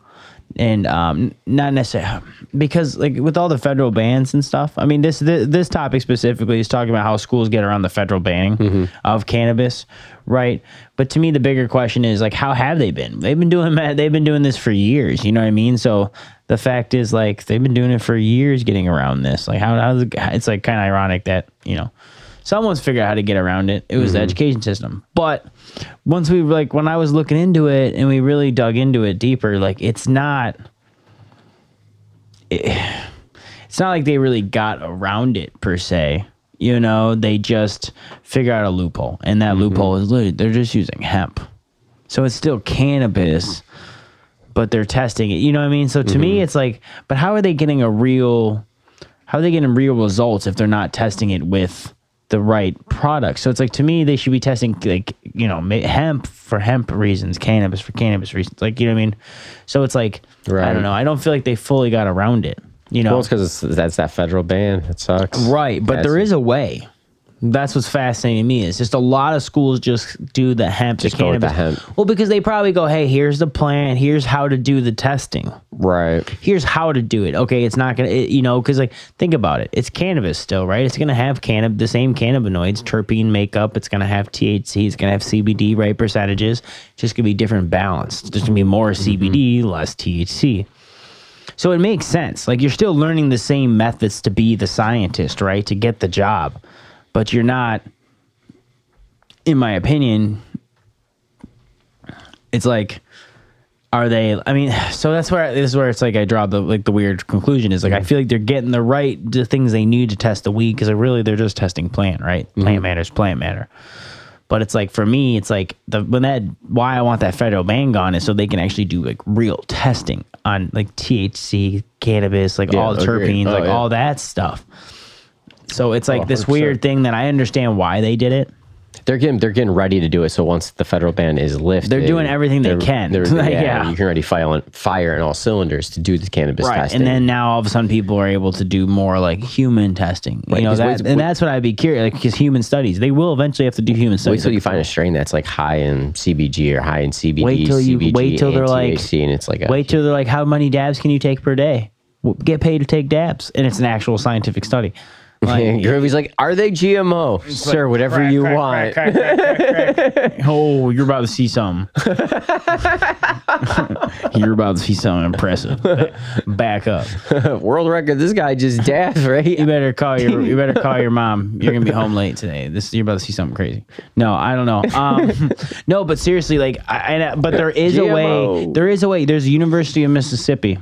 And um, not necessarily because, like, with all the federal bans and stuff. I mean, this this, this topic specifically is talking about how schools get around the federal banning mm-hmm. of cannabis, right? But to me, the bigger question is like, how have they been? They've been doing they've been doing this for years. You know what I mean? So the fact is, like, they've been doing it for years, getting around this. Like, how, how it's like kind of ironic that you know someone's figured out how to get around it. It was mm-hmm. the education system, but. Once we like when I was looking into it and we really dug into it deeper, like it's not, it, it's not like they really got around it per se. You know, they just figure out a loophole, and that mm-hmm. loophole is literally they're just using hemp, so it's still cannabis, but they're testing it. You know what I mean? So to mm-hmm. me, it's like, but how are they getting a real? How are they getting real results if they're not testing it with? The right product. So it's like, to me, they should be testing, like, you know, hemp for hemp reasons, cannabis for cannabis reasons. Like, you know what I mean? So it's like, right. I don't know. I don't feel like they fully got around it, you know? Well, it's because that's that federal ban. It sucks. Right. But yes. there is a way. That's what's fascinating to me is just a lot of schools just do the hemp just to cannabis. The hemp. Well, because they probably go, hey, here's the plan. Here's how to do the testing. Right. Here's how to do it. Okay, it's not going to, you know, because, like, think about it. It's cannabis still, right? It's going to have cannab- the same cannabinoids, terpene makeup. It's going to have T H C. It's going to have C B D, right, percentages. It's just going to be different balance. There's going to be more C B D, mm-hmm. less T H C. So it makes sense. Like, you're still learning the same methods to be the scientist, right, to get the job. But you're not, in my opinion, it's like, are they, I mean, so that's where, this is where it's like I draw the, like the weird conclusion is like, I feel like they're getting the right the things they need to test the weed because really they're just testing plant, right? Mm-hmm. Plant matters, plant matter. But it's like, for me, it's like the, when that, why I want that federal ban gone is so they can actually do like real testing on like T H C, cannabis, like yeah, all the terpenes, oh, like yeah. all that stuff. So it's like oh, this weird thing that I understand why they did it. They're getting they're getting ready to do it. So once the federal ban is lifted, they're doing everything they can. Like, yeah, yeah, you can already file and fire in all cylinders to do the cannabis right. testing. And then now all of a sudden people are able to do more like human testing. Right. You know, that, wait, and wait, that's what I'd be curious like because human studies they will eventually have to do human studies. Wait till you find a strain that's like high in C B G or high in C B D. Wait till you C B G wait till they're like T H C and it's like a, wait till they're like how many dabs can you take per day? Get paid to take dabs, and it's an actual scientific study. Like, Groovy's like, are they G M O? It's Sir, like, whatever crack, you crack, want. Crack, crack, crack, crack, crack. Oh, you're about to see something. You're about to see something impressive. Back up. World record. This guy just daffed, right? You better call your you better call your mom. You're gonna be home late today. This you're about to see something crazy. No, I don't know. Um, no, but seriously, like I, I but there is G M O. a way. There is a way. There's the University of Mississippi.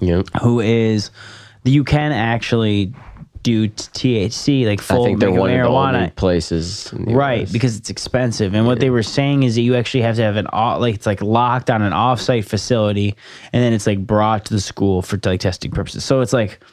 Yep. Who is you can actually do T H C like full I think they're one marijuana of the places in the right U S. Because it's expensive and yeah. what they were saying is that you actually have to have an like it's like locked on an off-site facility and then it's like brought to the school for like testing purposes so it's like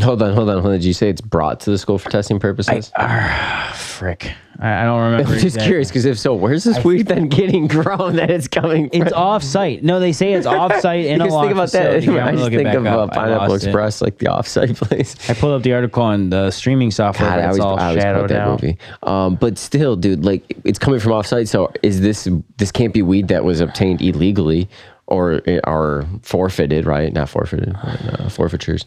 hold on hold on hold on did you say it's brought to the school for testing purposes I, uh, frick. I, I don't remember. I'm just exactly. curious because if so, where's this I weed then getting grown that it's coming from? It's off-site. No, they say it's off-site in a lot of facility. That. I just think of uh, Pineapple Express, it. like the off-site place. I pulled up the article on the streaming software. God, I always, it's all I always shadowed that out. Movie. Um, but still, dude, like it's coming from off-site. So is this this can't be weed that was obtained illegally or are forfeited, right? Not forfeited, but, uh, forfeitures.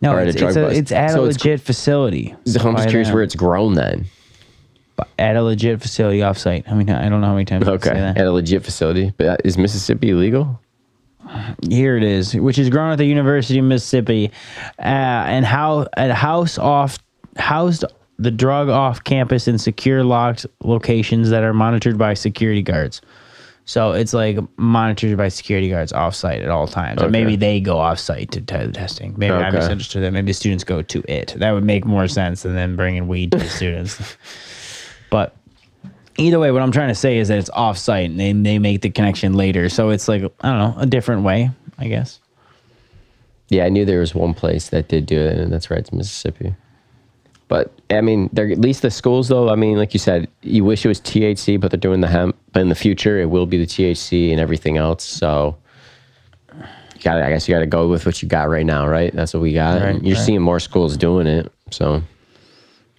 No, it's, a it's, a, it's at so a legit it's, facility. So I'm just curious where it's grown then. At a legit facility offsite. I mean, I don't know how many times okay. I say that. At a legit facility. But is Mississippi illegal? Here it is, which is grown at the University of Mississippi, uh, and how at house off housed the drug off campus in secure locked locations that are monitored by security guards. So it's like monitored by security guards off-site at all times. Okay. Or maybe they go off-site to t- testing. Maybe okay. I'm misunderstood that. Maybe students go to it. That would make more sense than them bringing weed to the students. But either way, what I'm trying to say is that it's off-site and they, they make the connection later. So it's like, I don't know, a different way, I guess. Yeah, I knew there was one place that did do it, and that's right, it's Mississippi. But, I mean, they're, at least the schools, though, I mean, like you said, you wish it was T H C, but they're doing the hemp. But in the future, it will be the T H C and everything else. So, you gotta, I guess you got to go with what you got right now, right? That's what we got. Right, and you're right. seeing more schools doing it. So,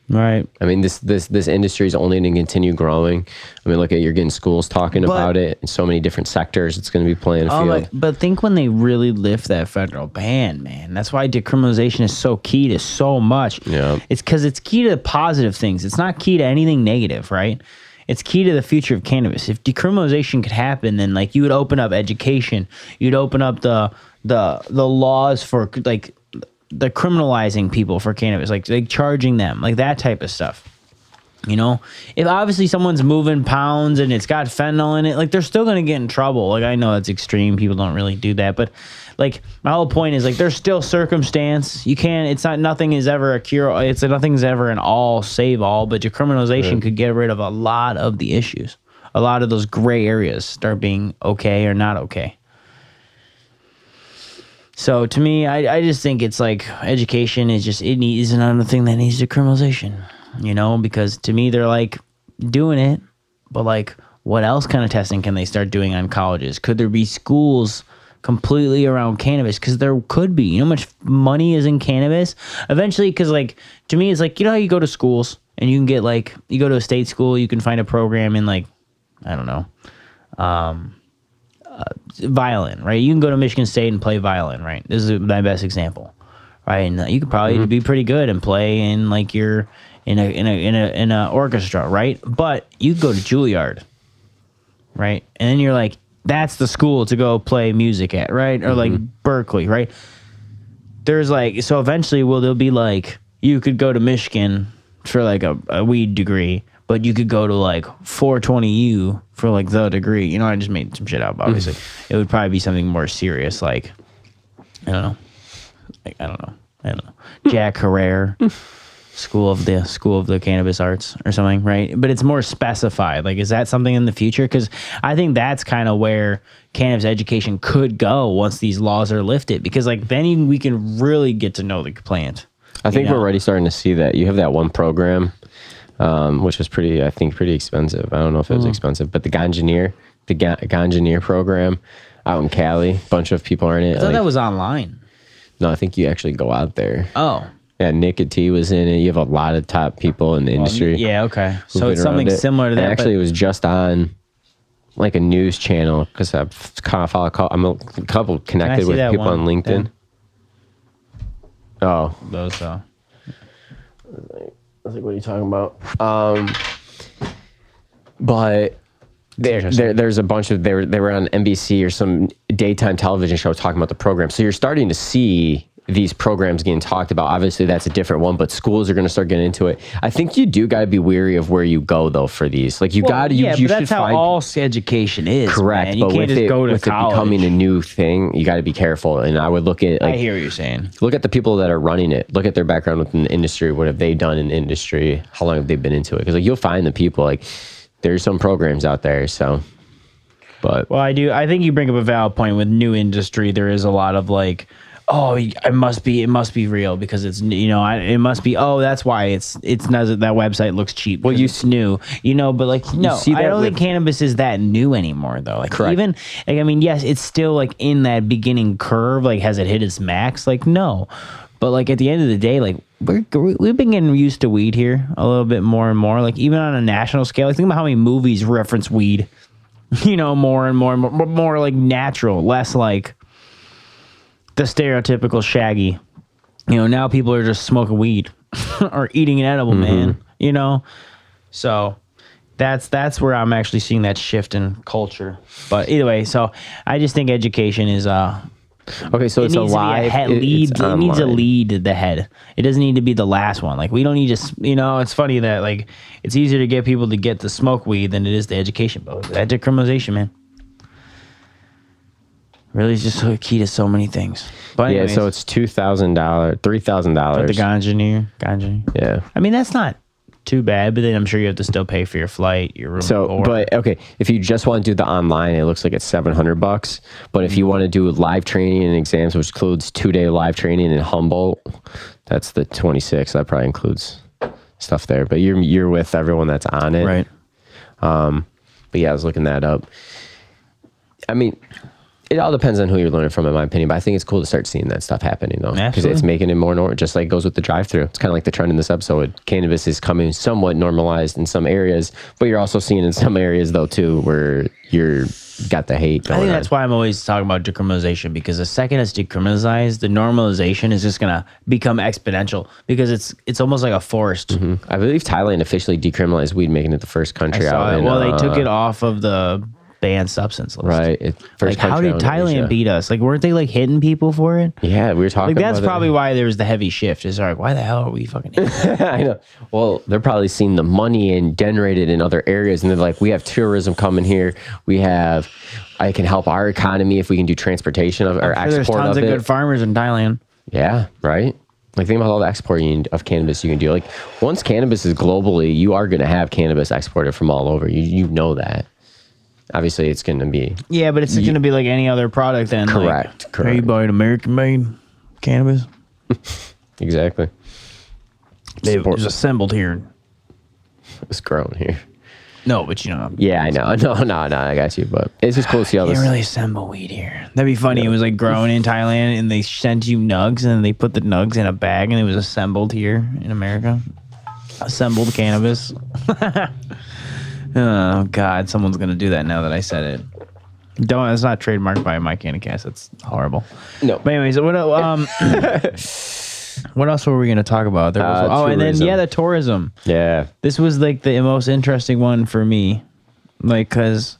right. I mean, this this this industry is only going to continue growing. I mean, look at, you're getting schools talking but, about it in so many different sectors. It's going to be playing a field. Like, but think when they really lift that federal ban, man. That's why decriminalization is so key to so much. Yeah. It's because it's key to the positive things. It's not key to anything negative, right? It's key to the future of cannabis. If decriminalization could happen, then like you would open up education. You'd open up the the the laws for like the criminalizing people for cannabis, like like charging them, like that type of stuff. You know, if obviously someone's moving pounds and it's got fentanyl in it, like they're still gonna get in trouble. Like I know that's extreme. People don't really do that, but like my whole point is like there's still circumstance. You can't. It's not nothing is ever a cure. It's a, nothing's ever an all save all. But decriminalization right. could get rid of a lot of the issues. A lot of those gray areas start being okay or not okay. So to me, I, I just think it's like education is just it needs another thing that needs decriminalization. You know, because to me, they're like doing it, but like, what else kind of testing can they start doing on colleges? Could there be schools completely around cannabis? Because there could be. You know how much money is in cannabis? Eventually, because like, to me, it's like, you know how you go to schools and you can get like, you go to a state school, you can find a program in like, I don't know, um, uh, violin, right? You can go to Michigan State and play violin, right? This is my best example, right? And you could probably mm-hmm. be pretty good and play in like your... In a in a in a in a orchestra, right? But you go to Juilliard, right? And then you're like, that's the school to go play music at, right? Or like mm-hmm. Berkeley, right? There's like so eventually, will there be like you could go to Michigan for like a, a weed degree, but you could go to like four twenty U for like the degree. You know, I just made some shit up. Obviously, mm-hmm. it would probably be something more serious, like I don't know, like I don't know, I don't know, Jack Herrera. School of the School of the Cannabis Arts or something, right? But it's more specified. Like, is that something in the future? Because I think that's kind of where cannabis education could go once these laws are lifted. Because like then we can really get to know the plant. I think know? we're already starting to see that. You have that one program, um, which was pretty, I think, pretty expensive. I don't know if it was mm. expensive, but the Ganjaneer, the Ga- Ganjaneer program out in Cali, bunch of people are in it. I thought like, that was online. No, I think you actually go out there. Oh. Yeah, Nick and T was in it. You have a lot of top people in the industry. Yeah, okay. So it's something it. similar to that. And actually, it was just on like a news channel because I've kind of followed. I'm a couple connected with people on LinkedIn. There? Oh, those. Uh, I was like, I was like, what are you talking about? Um, but. There, there, there's a bunch of they were they were on N B C or some daytime television show talking about the program. So you're starting to see these programs getting talked about. Obviously, that's a different one, but schools are going to start getting into it. I think you do got to be wary of where you go though for these. Like you well, got to yeah, you, you but that's how all education is. Correct, man. You but can't with just it, go to with college. It becoming a new thing, you got to be careful. And I would look at. Like, I hear what you're saying. Look at the people that are running it. Look at their background within the industry. What have they done in the industry? How long have they been into it? Because like you'll find the people like. There's some programs out there, so, but. Well, I do, I think you bring up a valid point with new industry. There is a lot of like, oh, it must be, it must be real because it's, you know, I, it must be, oh, that's why it's, it's not that website looks cheap. Well, you, it's new, you know, but like, no, I don't with, think cannabis is that new anymore though. Like correct. Even, like, I mean, yes, it's still like in that beginning curve. Like, has it hit its max? Like, no. But like at the end of the day, like we're, we've been getting used to weed here a little bit more and more, like even on a national scale, like think about how many movies reference weed, you know, more and more and more, more like natural, less like the stereotypical shaggy, you know. Now people are just smoking weed or eating an edible, mm-hmm. man, you know. So that's that's where I'm actually seeing that shift in culture. But either way, so I just think education is uh okay. So it it's a live a it, lead. It's it needs a lead to the head. It doesn't need to be the last one. Like we don't need to, you know. It's funny that like it's easier to get people to get the smoke weed than it is the education. But that decriminalization, man. Really, it's just a key to so many things. But anyways, yeah, so it's two thousand dollars, three thousand dollars. The Ganjaneer, Ganjaneer. Yeah, I mean that's not too bad, but then I'm sure you have to still pay for your flight, your room. So, board. But okay, if you just want to do the online, it looks like it's seven hundred bucks. But mm-hmm. if you want to do live training and exams, which includes two day live training in Humboldt, that's the twenty six. That probably includes stuff there. But you're you're with everyone that's on it, right? Um, but yeah, I was looking that up. I mean. It all depends on who you're learning from, in my opinion. But I think it's cool to start seeing that stuff happen, you know, because it's making it more normal. Just like it goes with the drive-through. It's kind of like the trend in this episode. Cannabis is coming somewhat normalized in some areas, but you're also seeing in some areas though too where you're got the hate. I think that's on. Why I'm always talking about decriminalization, because the second it's decriminalized, the normalization is just gonna become exponential because it's it's almost like a forest. Mm-hmm. I believe Thailand officially decriminalized weed, making it the first country I saw out. It. In, well, they uh, took it off of the. Banned substance list. Right. It, first like, how did Thailand beat us? Like, weren't they like hitting people for it? Yeah, we were talking. Like, that's about probably it. Why there was the heavy shift. Is like, why the hell are we fucking? I know. Well, they're probably seeing the money and generated in other areas, and they're like, we have tourism coming here. We have, I can help our economy if we can do transportation of or export. There's tons of, of good farmers in Thailand. Yeah. Right. Like, think about all the exporting of cannabis you can do. Like, once cannabis is globally, you are going to have cannabis exported from all over. You you know that. Obviously, it's going to be... Yeah, but it's going to be like any other product then. Correct, like, correct. Are you buying American-made cannabis? Exactly. They've Sport. assembled here. It's grown here. No, but you know... Yeah, I know. No, no, no, I got you, but it's just cool to see all this... You can't really assemble weed here. That'd be funny. Yeah. It was like grown in Thailand, and they sent you nugs, and they put the nugs in a bag, and it was assembled here in America. Assembled cannabis. Oh God! Someone's gonna do that now that I said it. Don't. It's not trademarked by MyCannaCast. That's horrible. No. But anyways, what um, what else were we gonna talk about? There was, uh, oh, tourism. And then yeah, the tourism. Yeah. This was like the most interesting one for me, like because,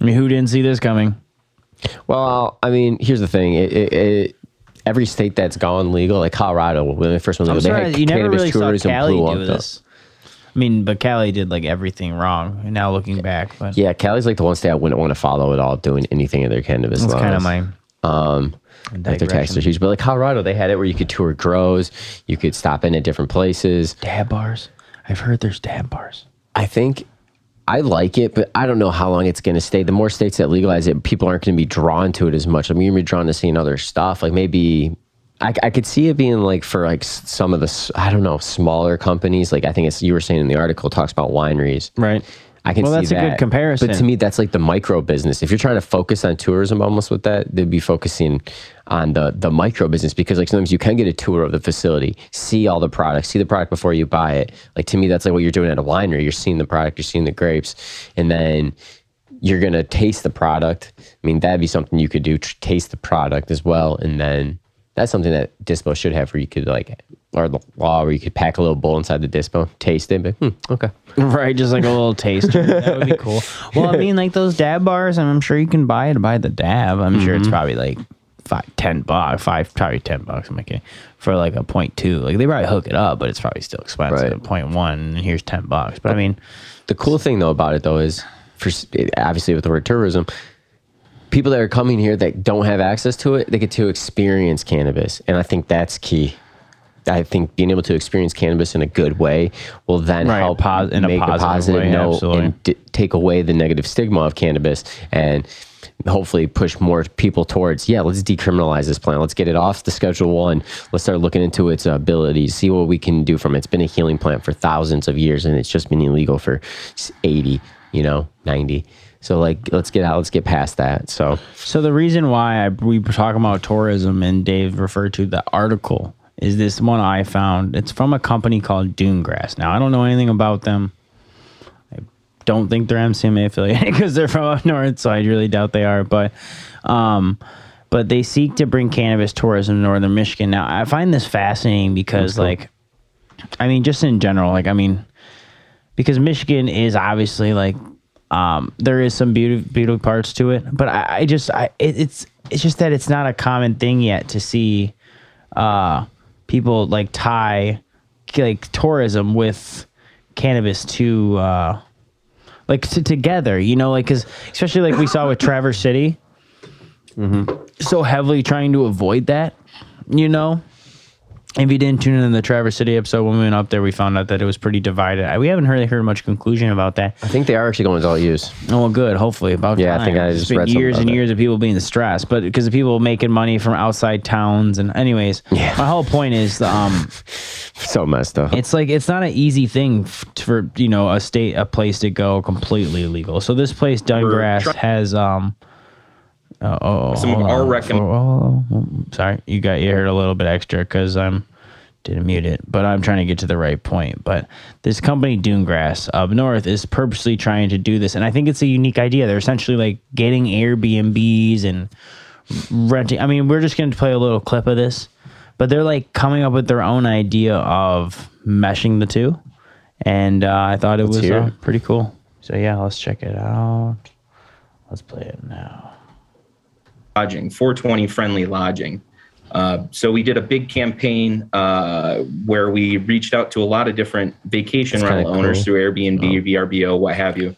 I mean, who didn't see this coming? Well, I mean, here's the thing. It. it, it every state that's gone legal, like Colorado, when the first one legal, they had you never really saw Cali do this. I mean, but Cali did, like, everything wrong, and now looking back. But. Yeah, Cali's, like, the one state I wouldn't want to follow at all doing anything in their cannabis laws. That's kind of my um, like their taxes are huge. But, like, Colorado, they had it where you could tour grows. You could stop in at different places. Dab bars. I've heard there's dab bars. I think I like it, but I don't know how long it's going to stay. The more states that legalize it, people aren't going to be drawn to it as much. I mean, you're going to be drawn to seeing other stuff. Like, maybe... I, I could see it being like for like some of the, I don't know, smaller companies. Like I think it's, you were saying in the article, it talks about wineries. Right. I can well, see that. Well, that's a good comparison. But to me, that's like the micro business. If you're trying to focus on tourism almost with that, they'd be focusing on the, the micro business because like sometimes you can get a tour of the facility, see all the products, see the product before you buy it. Like to me, that's like what you're doing at a winery. You're seeing the product, you're seeing the grapes, and then you're going to taste the product. I mean, that'd be something you could do, tr- taste the product as well. And then... That's something that Dispo should have where you could like, or the law where you could pack a little bowl inside the Dispo, taste it, but hmm, okay. Right, just like a little taster. That would be cool. Well, I mean like those dab bars, I'm sure you can buy it, buy the dab. I'm mm-hmm. sure it's probably like five, ten bucks, five, probably ten bucks, I'm okay, for like a point two. Like they probably hook it up, but it's probably still expensive. Right. point one, and here's ten bucks. But I mean. The cool thing though about it though is, for obviously with the word tourism, people that are coming here that don't have access to it, they get to experience cannabis. And I think that's key. I think being able to experience cannabis in a good way will then right, help pos- in make a positive, a positive way, note absolutely. And d- take away the negative stigma of cannabis. And hopefully push more people towards, yeah, let's decriminalize this plant. Let's get it off the Schedule One. Let's start looking into its abilities, see what we can do from it. It's been a healing plant for thousands of years, and it's just been illegal for eighty, you know, ninety. So, like, let's get out, let's get past that. So, so the reason why I, we were talking about tourism, and Dave referred to the article, is this one I found. It's from a company called Dunegrass. Now, I don't know anything about them. Don't think they're M C M A affiliated because they're from up north, so I really doubt they are. But, um, but they seek to bring cannabis tourism to northern Michigan. Now, I find this fascinating because, like, I mean, just in general, like, I mean, because Michigan is obviously like, um, there is some beautiful, beautiful parts to it, but I, I just, I, it, it's, it's just that it's not a common thing yet to see, uh, people like tie, like, tourism with cannabis to, uh. Like to, together, you know, like, because especially like we saw with Traverse City, mm-hmm. so heavily trying to avoid that, you know. If you didn't tune in to the Traverse City episode when we went up there, we found out that it was pretty divided. I, we haven't really heard much conclusion about that. I think they are actually going to all use. Oh, well, good. Hopefully, about yeah. Time. I think I just it's been read years and that. years of people being distressed, but because the people making money from outside towns and anyways, yeah. my whole point is um, so messed up. It's like it's not an easy thing for you know a state a place to go completely illegal. So this place, Dunegrass, try- has um. Uh, oh, some of our recomm- oh, oh, oh, oh, sorry, you got you heard a little bit extra because I'm didn't mute it, but I'm trying to get to the right point. But this company Dunegrass up north is purposely trying to do this, and I think it's a unique idea. They're essentially like getting Airbnbs and renting. I mean, we're just going to play a little clip of this, but they're like coming up with their own idea of meshing the two, and uh, I thought it let's was uh, pretty cool. So yeah, let's check it out. Let's play it now. Lodging, four twenty friendly lodging. Uh, so we did a big campaign uh, where we reached out to a lot of different vacation That's rental owners cool. through Airbnb, oh. V R B O, what have you.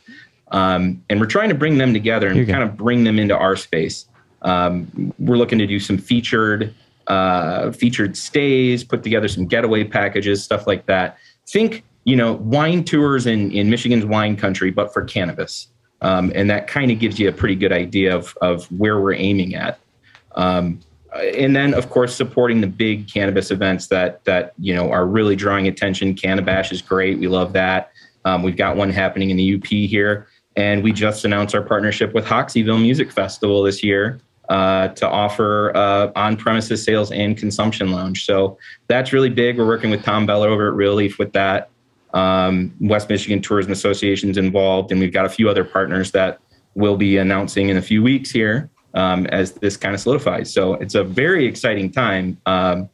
Um, and we're trying to bring them together and kind of bring them into our space. Um, we're looking to do some featured uh, featured stays, put together some getaway packages, stuff like that. Think, you know, wine tours in, in Michigan's wine country, but for cannabis. Um, and that kind of gives you a pretty good idea of, of where we're aiming at. Um, and then, of course, supporting the big cannabis events that, that you know, are really drawing attention. Cannabash is great. We love that. Um, we've got one happening in the U P here. And we just announced our partnership with Hoxieville Music Festival this year uh, to offer uh, on-premises sales and consumption lounge. So that's really big. We're working with Tom Beller over at Real Leaf with that. Um, West Michigan Tourism Association's involved, and we've got a few other partners that we'll be announcing in a few weeks here um, as this kind of solidifies. So it's a very exciting time. Um,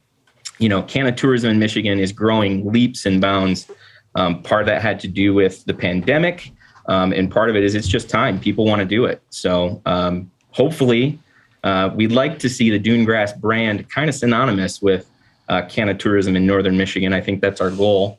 you know, Canna tourism in Michigan is growing leaps and bounds. Um, part of that had to do with the pandemic, um, and part of it is it's just time. People want to do it. So um, hopefully uh, we'd like to see the Dunegrass brand kind of synonymous with uh, Canna tourism in northern Michigan. I think that's our goal.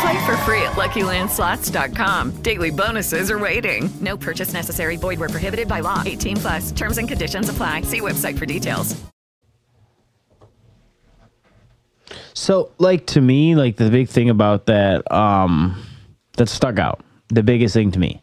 Play for free at Lucky Land Slots dot com. Daily bonuses are waiting. No purchase necessary. Void where prohibited by law. eighteen plus. Terms and conditions apply. See website for details. So, like, to me, like, the big thing about that, um, that stuck out, the biggest thing to me,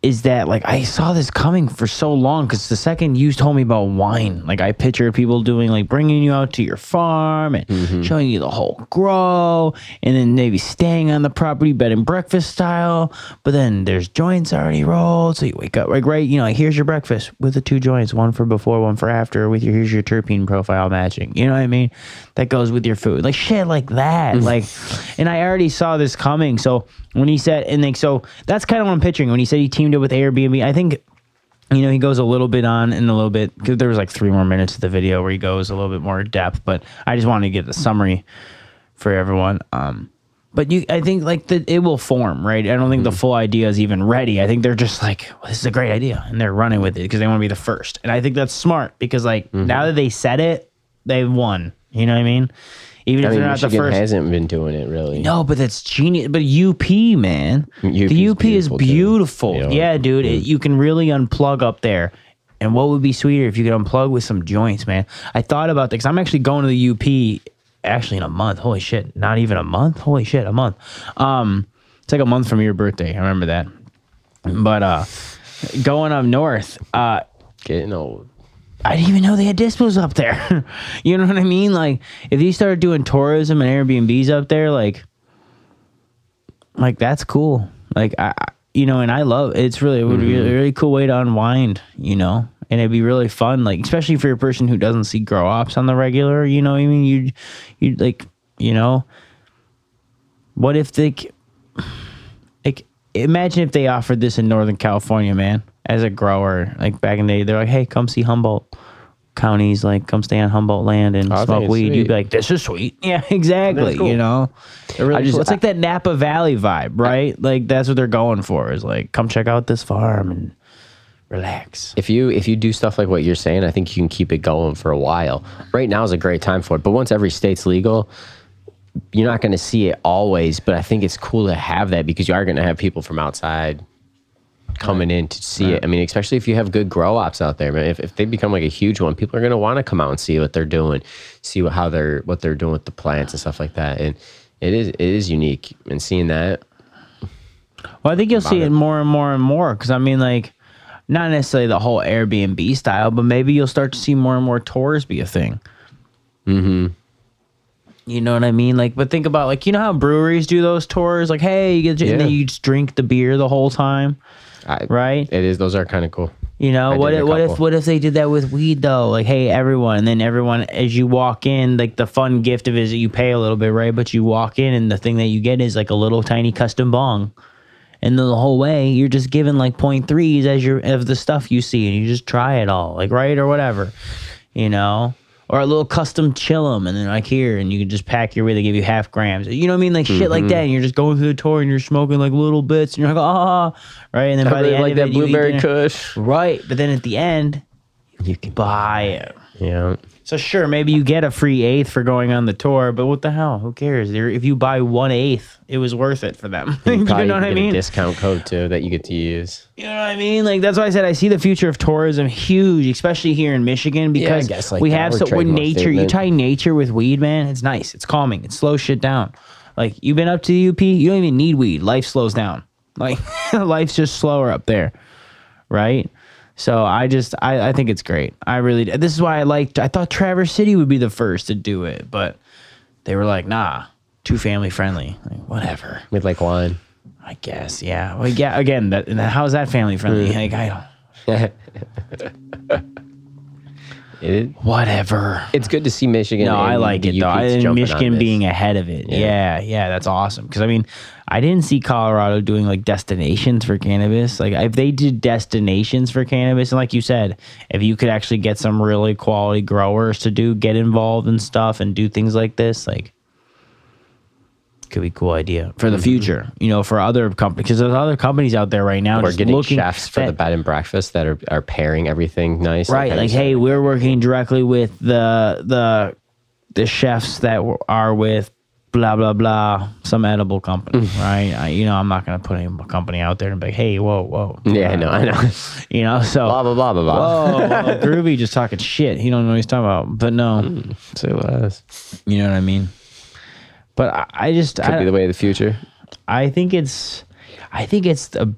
is that, like, I saw this coming for so long because the second you told me about wine, like, I picture people doing, like, bringing you out to your farm and mm-hmm. showing you the whole grow and then maybe staying on the property bed and breakfast style. But then there's joints already rolled. So you wake up, like, right, you know, like, here's your breakfast with the two joints, one for before, one for after, with your, here's your terpene profile matching. You know what I mean? That goes with your food. Like, shit like that. Mm-hmm. Like, and I already saw this coming. So when he said, and like, so that's kind of what I'm picturing when he said he teamed up with Airbnb. I think, you know, he goes a little bit on and a little bit, because there was like three more minutes of the video where he goes a little bit more depth, but I just wanted to get the summary for everyone. Um, but you, I think like that it will form, right? I don't think the full idea is even ready. I think they're just like, well, this is a great idea, and they're running with it because they want to be the first. And I think that's smart because, like, mm-hmm. now that they said it, they've won. You know what I mean? Even I if mean, they're not Michigan the first. Hasn't been doing it really. No, but that's genius. But U P, man. U P's the U P beautiful is beautiful. You know? Yeah, dude. Mm-hmm. It, you can really unplug up there. And what would be sweeter if you could unplug with some joints, man? I thought about that because I'm actually going to the U P actually in a month. Holy shit. Not even a month? Holy shit, a month. Um, it's like a month from your birthday. I remember that. But uh, going up north. Uh, Getting old. I didn't even know they had dispos up there. You know what I mean? Like, if you started doing tourism and Airbnbs up there, like, like that's cool. Like, I, you know, and I love, it's really, it would be a really cool way to unwind, you know? And it'd be really fun, like, especially for a person who doesn't see grow-ops on the regular, you know what I mean? You'd, you'd like, you know, what if they, like, imagine if they offered this in Northern California, man. As a grower, like back in the day, they're like, hey, come see Humboldt counties, like come stay on Humboldt land and I smoke weed. Sweet. You'd be like, this is sweet. Yeah, exactly. Cool. You know, really just, cool. It's I, like that Napa Valley vibe, right? I, like that's what they're going for is like, come check out this farm and relax. If you if you do stuff like what you're saying, I think you can keep it going for a while. Right now is a great time for it. But once every state's legal, you're not going to see it always. But I think it's cool to have that because you are going to have people from outside coming in to see right. it. I mean, especially if you have good grow ops out there, man. If, if they become like a huge one, people are going to want to come out and see what they're doing, see what, how they're what they're doing with the plants and stuff like that. And it is it is unique. And seeing that, well, I think you'll see it, it more and more and more. Because I mean, like, not necessarily the whole Airbnb style, but maybe you'll start to see more and more tours be a thing. Mm-hmm. You know what I mean? Like, but think about like, you know how breweries do those tours? Like, hey, you get yeah. and then you just drink the beer the whole time. I, right? It is. Those are kind of cool. You know, I what if, what if what if they did that with weed, though? Like, hey, everyone. And then everyone, as you walk in, like the fun gift of it is that you pay a little bit, right? But you walk in and the thing that you get is like a little tiny custom bong. And then the whole way, you're just given like point threes as you're, of the stuff you see. And you just try it all, like, right? Or whatever, you know? Or a little custom chillum, and then like here, and you can just pack your way. They give you half grams. You know what I mean? Like mm-hmm. shit like that. And you're just going through the tour, and you're smoking like little bits, and you're like, ah, oh. right. And then I by really the end like of that it, blueberry kush, right? But then at the end, you can buy it. Yeah. So sure, maybe you get a free eighth for going on the tour, but what the hell? Who cares? If you buy one eighth, it was worth it for them. You, you know what I mean? A discount code too that you get to use. You know what I mean? Like that's why I said I see the future of tourism huge, especially here in Michigan because yeah, I guess like we have so with nature. Statement. You tie nature with weed, man. It's nice. It's calming. It slows shit down. Like you've been up to the U P, you don't even need weed. Life slows down. Like life's just slower up there, right? So I just, I, I think it's great. I really, this is why I liked, I thought Traverse City would be the first to do it, but they were like, nah, too family friendly. Like, whatever. With like wine. I guess, yeah. Well, yeah, again, that, that, how's that family friendly? Like, I don't. It, whatever. It's good to see Michigan. No, I like it though. I think Michigan being ahead of it. Yeah, yeah, yeah that's awesome. Because I mean, I didn't see Colorado doing like destinations for cannabis. Like if they did destinations for cannabis, and like you said, if you could actually get some really quality growers to do get involved in stuff and do things like this, like could be a cool idea for the future, you know, for other companies. Because there's other companies out there right now. We're just getting chefs for that, the bed and breakfast that are, are pairing everything nice. Right. Like, like hey, we're working directly with the the the chefs that are with blah, blah, blah, some edible company, right? I, you know, I'm not going to put any company out there and be like, hey, whoa, whoa. Yeah, I know, I know. You know, so. Blah, blah, blah, blah, blah. Whoa, whoa, Groovy just talking shit. He don't know what he's talking about. But no. Mm, say less. You know what I mean? But I, I just could I, be the way of the future. I think it's, I think it's the,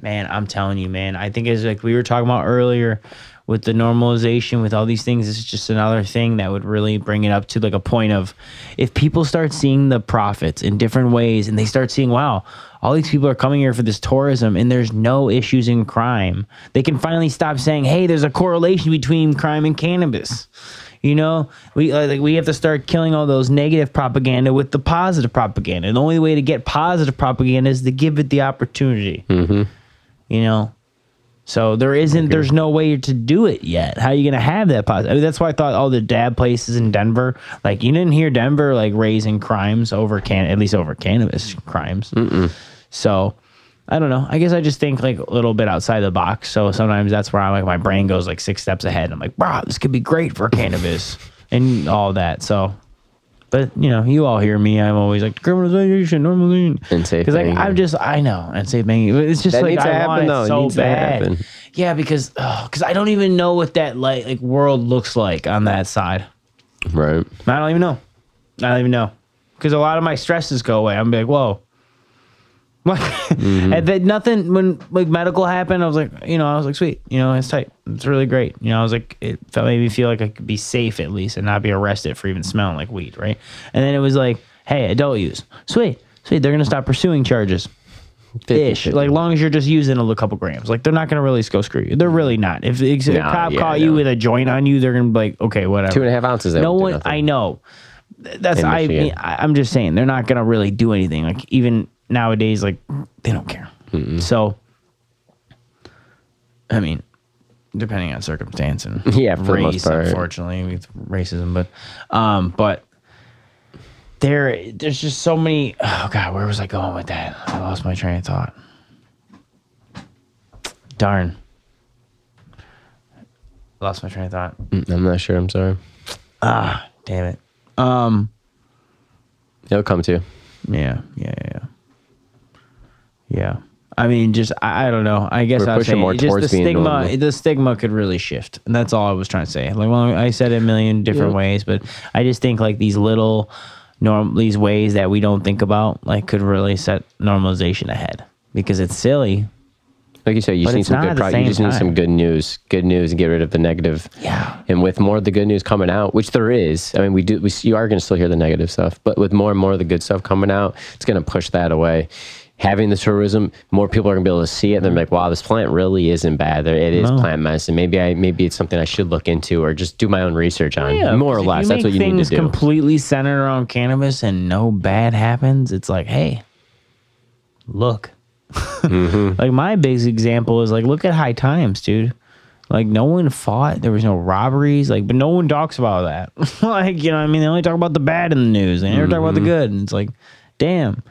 man. I'm telling you, man. I think it's like we were talking about earlier, with the normalization, with all these things. This is just another thing that would really bring it up to like a point of, if people start seeing the profits in different ways, and they start seeing, wow, all these people are coming here for this tourism, and there's no issues in crime. They can finally stop saying, hey, there's a correlation between crime and cannabis. You know, we like we have to start killing all those negative propaganda with the positive propaganda. And the only way to get positive propaganda is to give it the opportunity. Mm-hmm. You know, so there isn't, okay. there's no way to do it yet. How are you going to have that positive? I mean, that's why I thought all the dab places in Denver, like you didn't hear Denver like raising crimes over can, at least over cannabis crimes. Mm-mm. So I don't know. I guess I just think like a little bit outside the box. So sometimes that's where I'm like, my brain goes like six steps ahead. I'm like, bro, this could be great for cannabis. and all that. So, but you know, you all hear me. I'm always like criminalization, normally, because like I'm just I know and safe banking. It's just that like needs I to happen, want though. It so it needs bad. To happen. Yeah, because because oh, I don't even know what that like like world looks like on that side. Right. I don't even know. I don't even know because a lot of my stresses go away. I'm like, whoa. Like mm-hmm. and then nothing when like medical happened, I was like, you know, I was like, sweet, you know, it's tight, it's really great, you know, I was like, it felt, made me feel like I could be safe at least and not be arrested for even smelling like weed, right? And then it was like, hey, adult use, sweet, sweet, they're gonna stop pursuing charges, ish, like long as you're just using a couple grams, like they're not gonna really go screw you, they're really not. If, if nah, a cop yeah, caught no. you with a joint on you, they're gonna be like, okay, whatever. Two and a half ounces. No one, I know. That's I mean, I, I'm just saying they're not gonna really do anything. Like even. Nowadays, like, they don't care. Mm-mm. So, I mean, depending on circumstance and yeah, for race, the most part. Unfortunately, with racism, but, um, but there, there's just so many. Oh God, where was I going with that? I lost my train of thought. Darn, lost my train of thought. I'm not sure. I'm sorry. Ah, damn it. Um, it'll come to you. Yeah, yeah, yeah. Yeah, I mean, just I, I don't know. I guess I was saying more just the stigma. Normal. The stigma could really shift, and that's all I was trying to say. Like, well, I said it a million different yeah. ways, but I just think like these little norm, these ways that we don't think about, like, could really set normalization ahead because it's silly. Like you said, you just need some good. Pro- you just need time. some good news. Good news, and get rid of the negative. Yeah. And with more of the good news coming out, which there is, I mean, we do. We you are going to still hear the negative stuff, but with more and more of the good stuff coming out, it's going to push that away. Having the tourism, more people are gonna be able to see it. And they're like, "Wow, this plant really isn't bad. It is no. plant medicine. Maybe I, maybe it's something I should look into, or just do my own research on." Yeah, more or less, that's what you need to do. Things completely centered around cannabis, and no bad happens. It's like, hey, look. Mm-hmm. Like my biggest example is like, look at High Times, dude. Like no one fought. There was no robberies. Like, but no one talks about that. Like, you know what I mean? They only talk about the bad in the news. They never mm-hmm. talk about the good. And it's like, damn.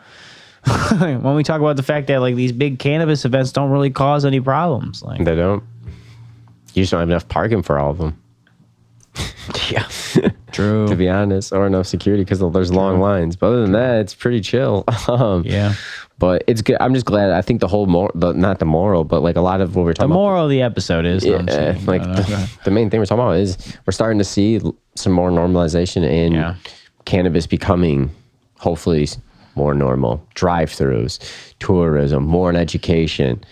When we talk about the fact that like these big cannabis events don't really cause any problems, like they don't. You just don't have enough parking for all of them. Yeah, true. To be honest, or enough security because there's true. long lines. But other than that, it's pretty chill. Um, yeah, but it's good. I'm just glad. I think the whole mor- the, not the moral, but like a lot of what we're talking about. The moral about, of the episode is yeah, saying, like no, no, the, no. the main thing we're talking about is we're starting to see some more normalization in yeah. cannabis becoming hopefully. More normal drive-throughs, tourism, more in education.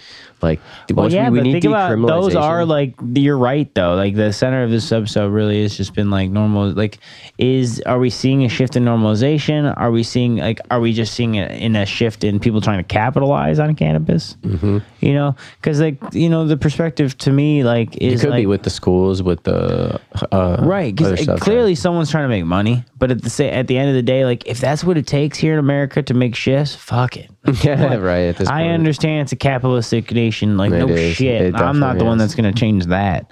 Like, well, yeah, we, we but need think about those are like you're right though. Like the center of this episode really has just been like normal. Like, is are we seeing a shift in normalization? Are we seeing like are we just seeing a, in a shift in people trying to capitalize on cannabis? Mm-hmm. You know, because like you know the perspective to me like is it could like, be with the schools with the uh, right because clearly right. someone's trying to make money, but at the say at the end of the day, like if that's what it takes here in America to make shifts, fuck it. Yeah, right. At this point. I understand it's a capitalistic nation. Like, it no is. shit. I'm not the is. one that's going to change that.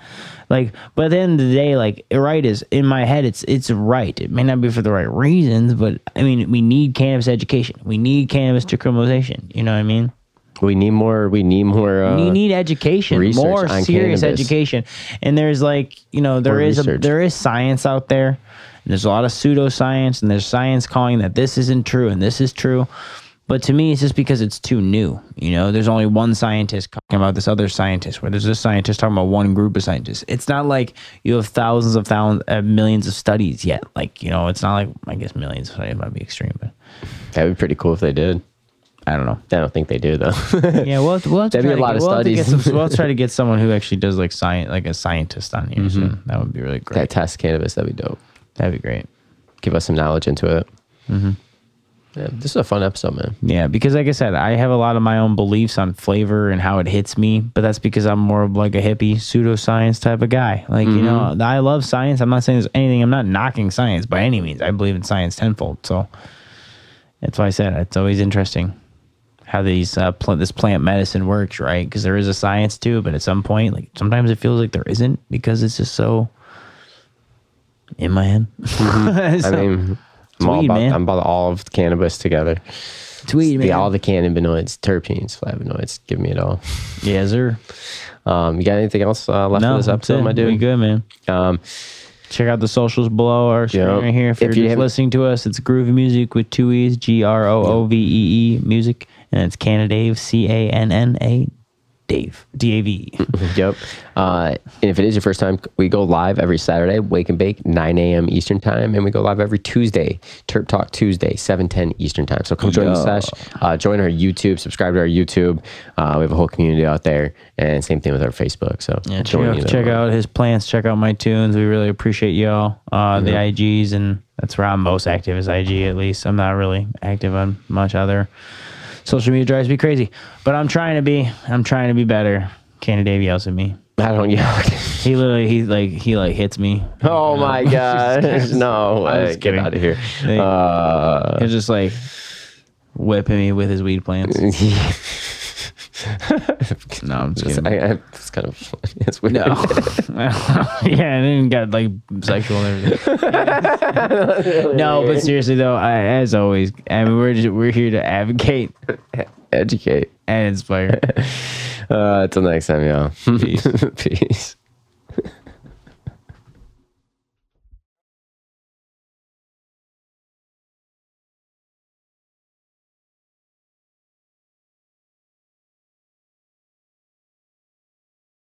Like, but at the end of the day, like, right is in my head, it's it's right. It may not be for the right reasons, but I mean, we need cannabis education. We need cannabis decriminalization. You know what I mean? We need more. We need more. Uh, we need education, more serious cannabis. education. And there's like, you know, there more is a, there is science out there. And there's a lot of pseudoscience, and there's science calling that this isn't true and this is true. But to me, it's just because it's too new. You know, there's only one scientist talking about this other scientist, where there's this scientist talking about one group of scientists. It's not like you have thousands of thousands, uh, millions of studies yet. Like, you know, it's not like, I guess millions of studies might be extreme, but. That'd be pretty cool if they did. I don't know. I don't think they do, though. Yeah, we'll have to, we'll have to That'd try be a lot get, of we'll studies. Have to get some, we'll try to get someone who actually does like science, like a scientist on here. Mm-hmm. So that would be really great. That test cannabis, that'd be dope. That'd be great. Give us some knowledge into it. Mm-hmm. Yeah, this is a fun episode, man. Yeah, because like I said, I have a lot of my own beliefs on flavor and how it hits me, but that's because I'm more of like a hippie pseudoscience type of guy. Like, mm-hmm. you know, I love science. I'm not saying there's anything. I'm not knocking science by any means. I believe in science tenfold. So that's why I said it's always interesting how these uh, pl- this plant medicine works, right? Because there is a science too, but at some point, like sometimes it feels like there isn't because it's just so in my head. Mm-hmm. so, I mean... I'm, weed, all about, I'm about all of the cannabis together. It's weed, man. The, all the cannabinoids, terpenes, flavonoids. Give me it all. Yeah, sir. Um, you got anything else uh, left no, for this episode, my dude? No, good, man. Um, Check out the socials below or screen yep. right here. If, if you're you just listening to us, it's Groovy Music with two E's, G R O O V E E Music, and it's CannaDave, C A N N A Dave, D A V E. Yep. Uh, and if it is your first time, we go live every Saturday, Wake and Bake, nine a.m. Eastern Time, and we go live every Tuesday, Terp Talk Tuesday, seven ten Eastern Time. So come join the sesh, uh, join our YouTube, subscribe to our YouTube. Uh, we have a whole community out there, and same thing with our Facebook. So yeah, check, out, check out his plants, check out my tunes. We really appreciate y'all, uh, the yep. I Gs, and that's where I'm most active is I G at least. I'm not really active on much other. Social media drives me crazy, but I'm trying to be. I'm trying to be better. CannaDave yells at me. I don't yell. He literally, he like, he like hits me. Oh you know? my god! No, I get out of here. They, uh, he's just like whipping me with his weed plants. No, I'm just kidding. I, I, it's kind of funny. It's weird. No. Yeah, and then got like sexual and everything. Yeah. No, but seriously though, I, as always, I mean, we're just, we're here to advocate, educate, and inspire. Uh, till next time, y'all. Peace. Peace.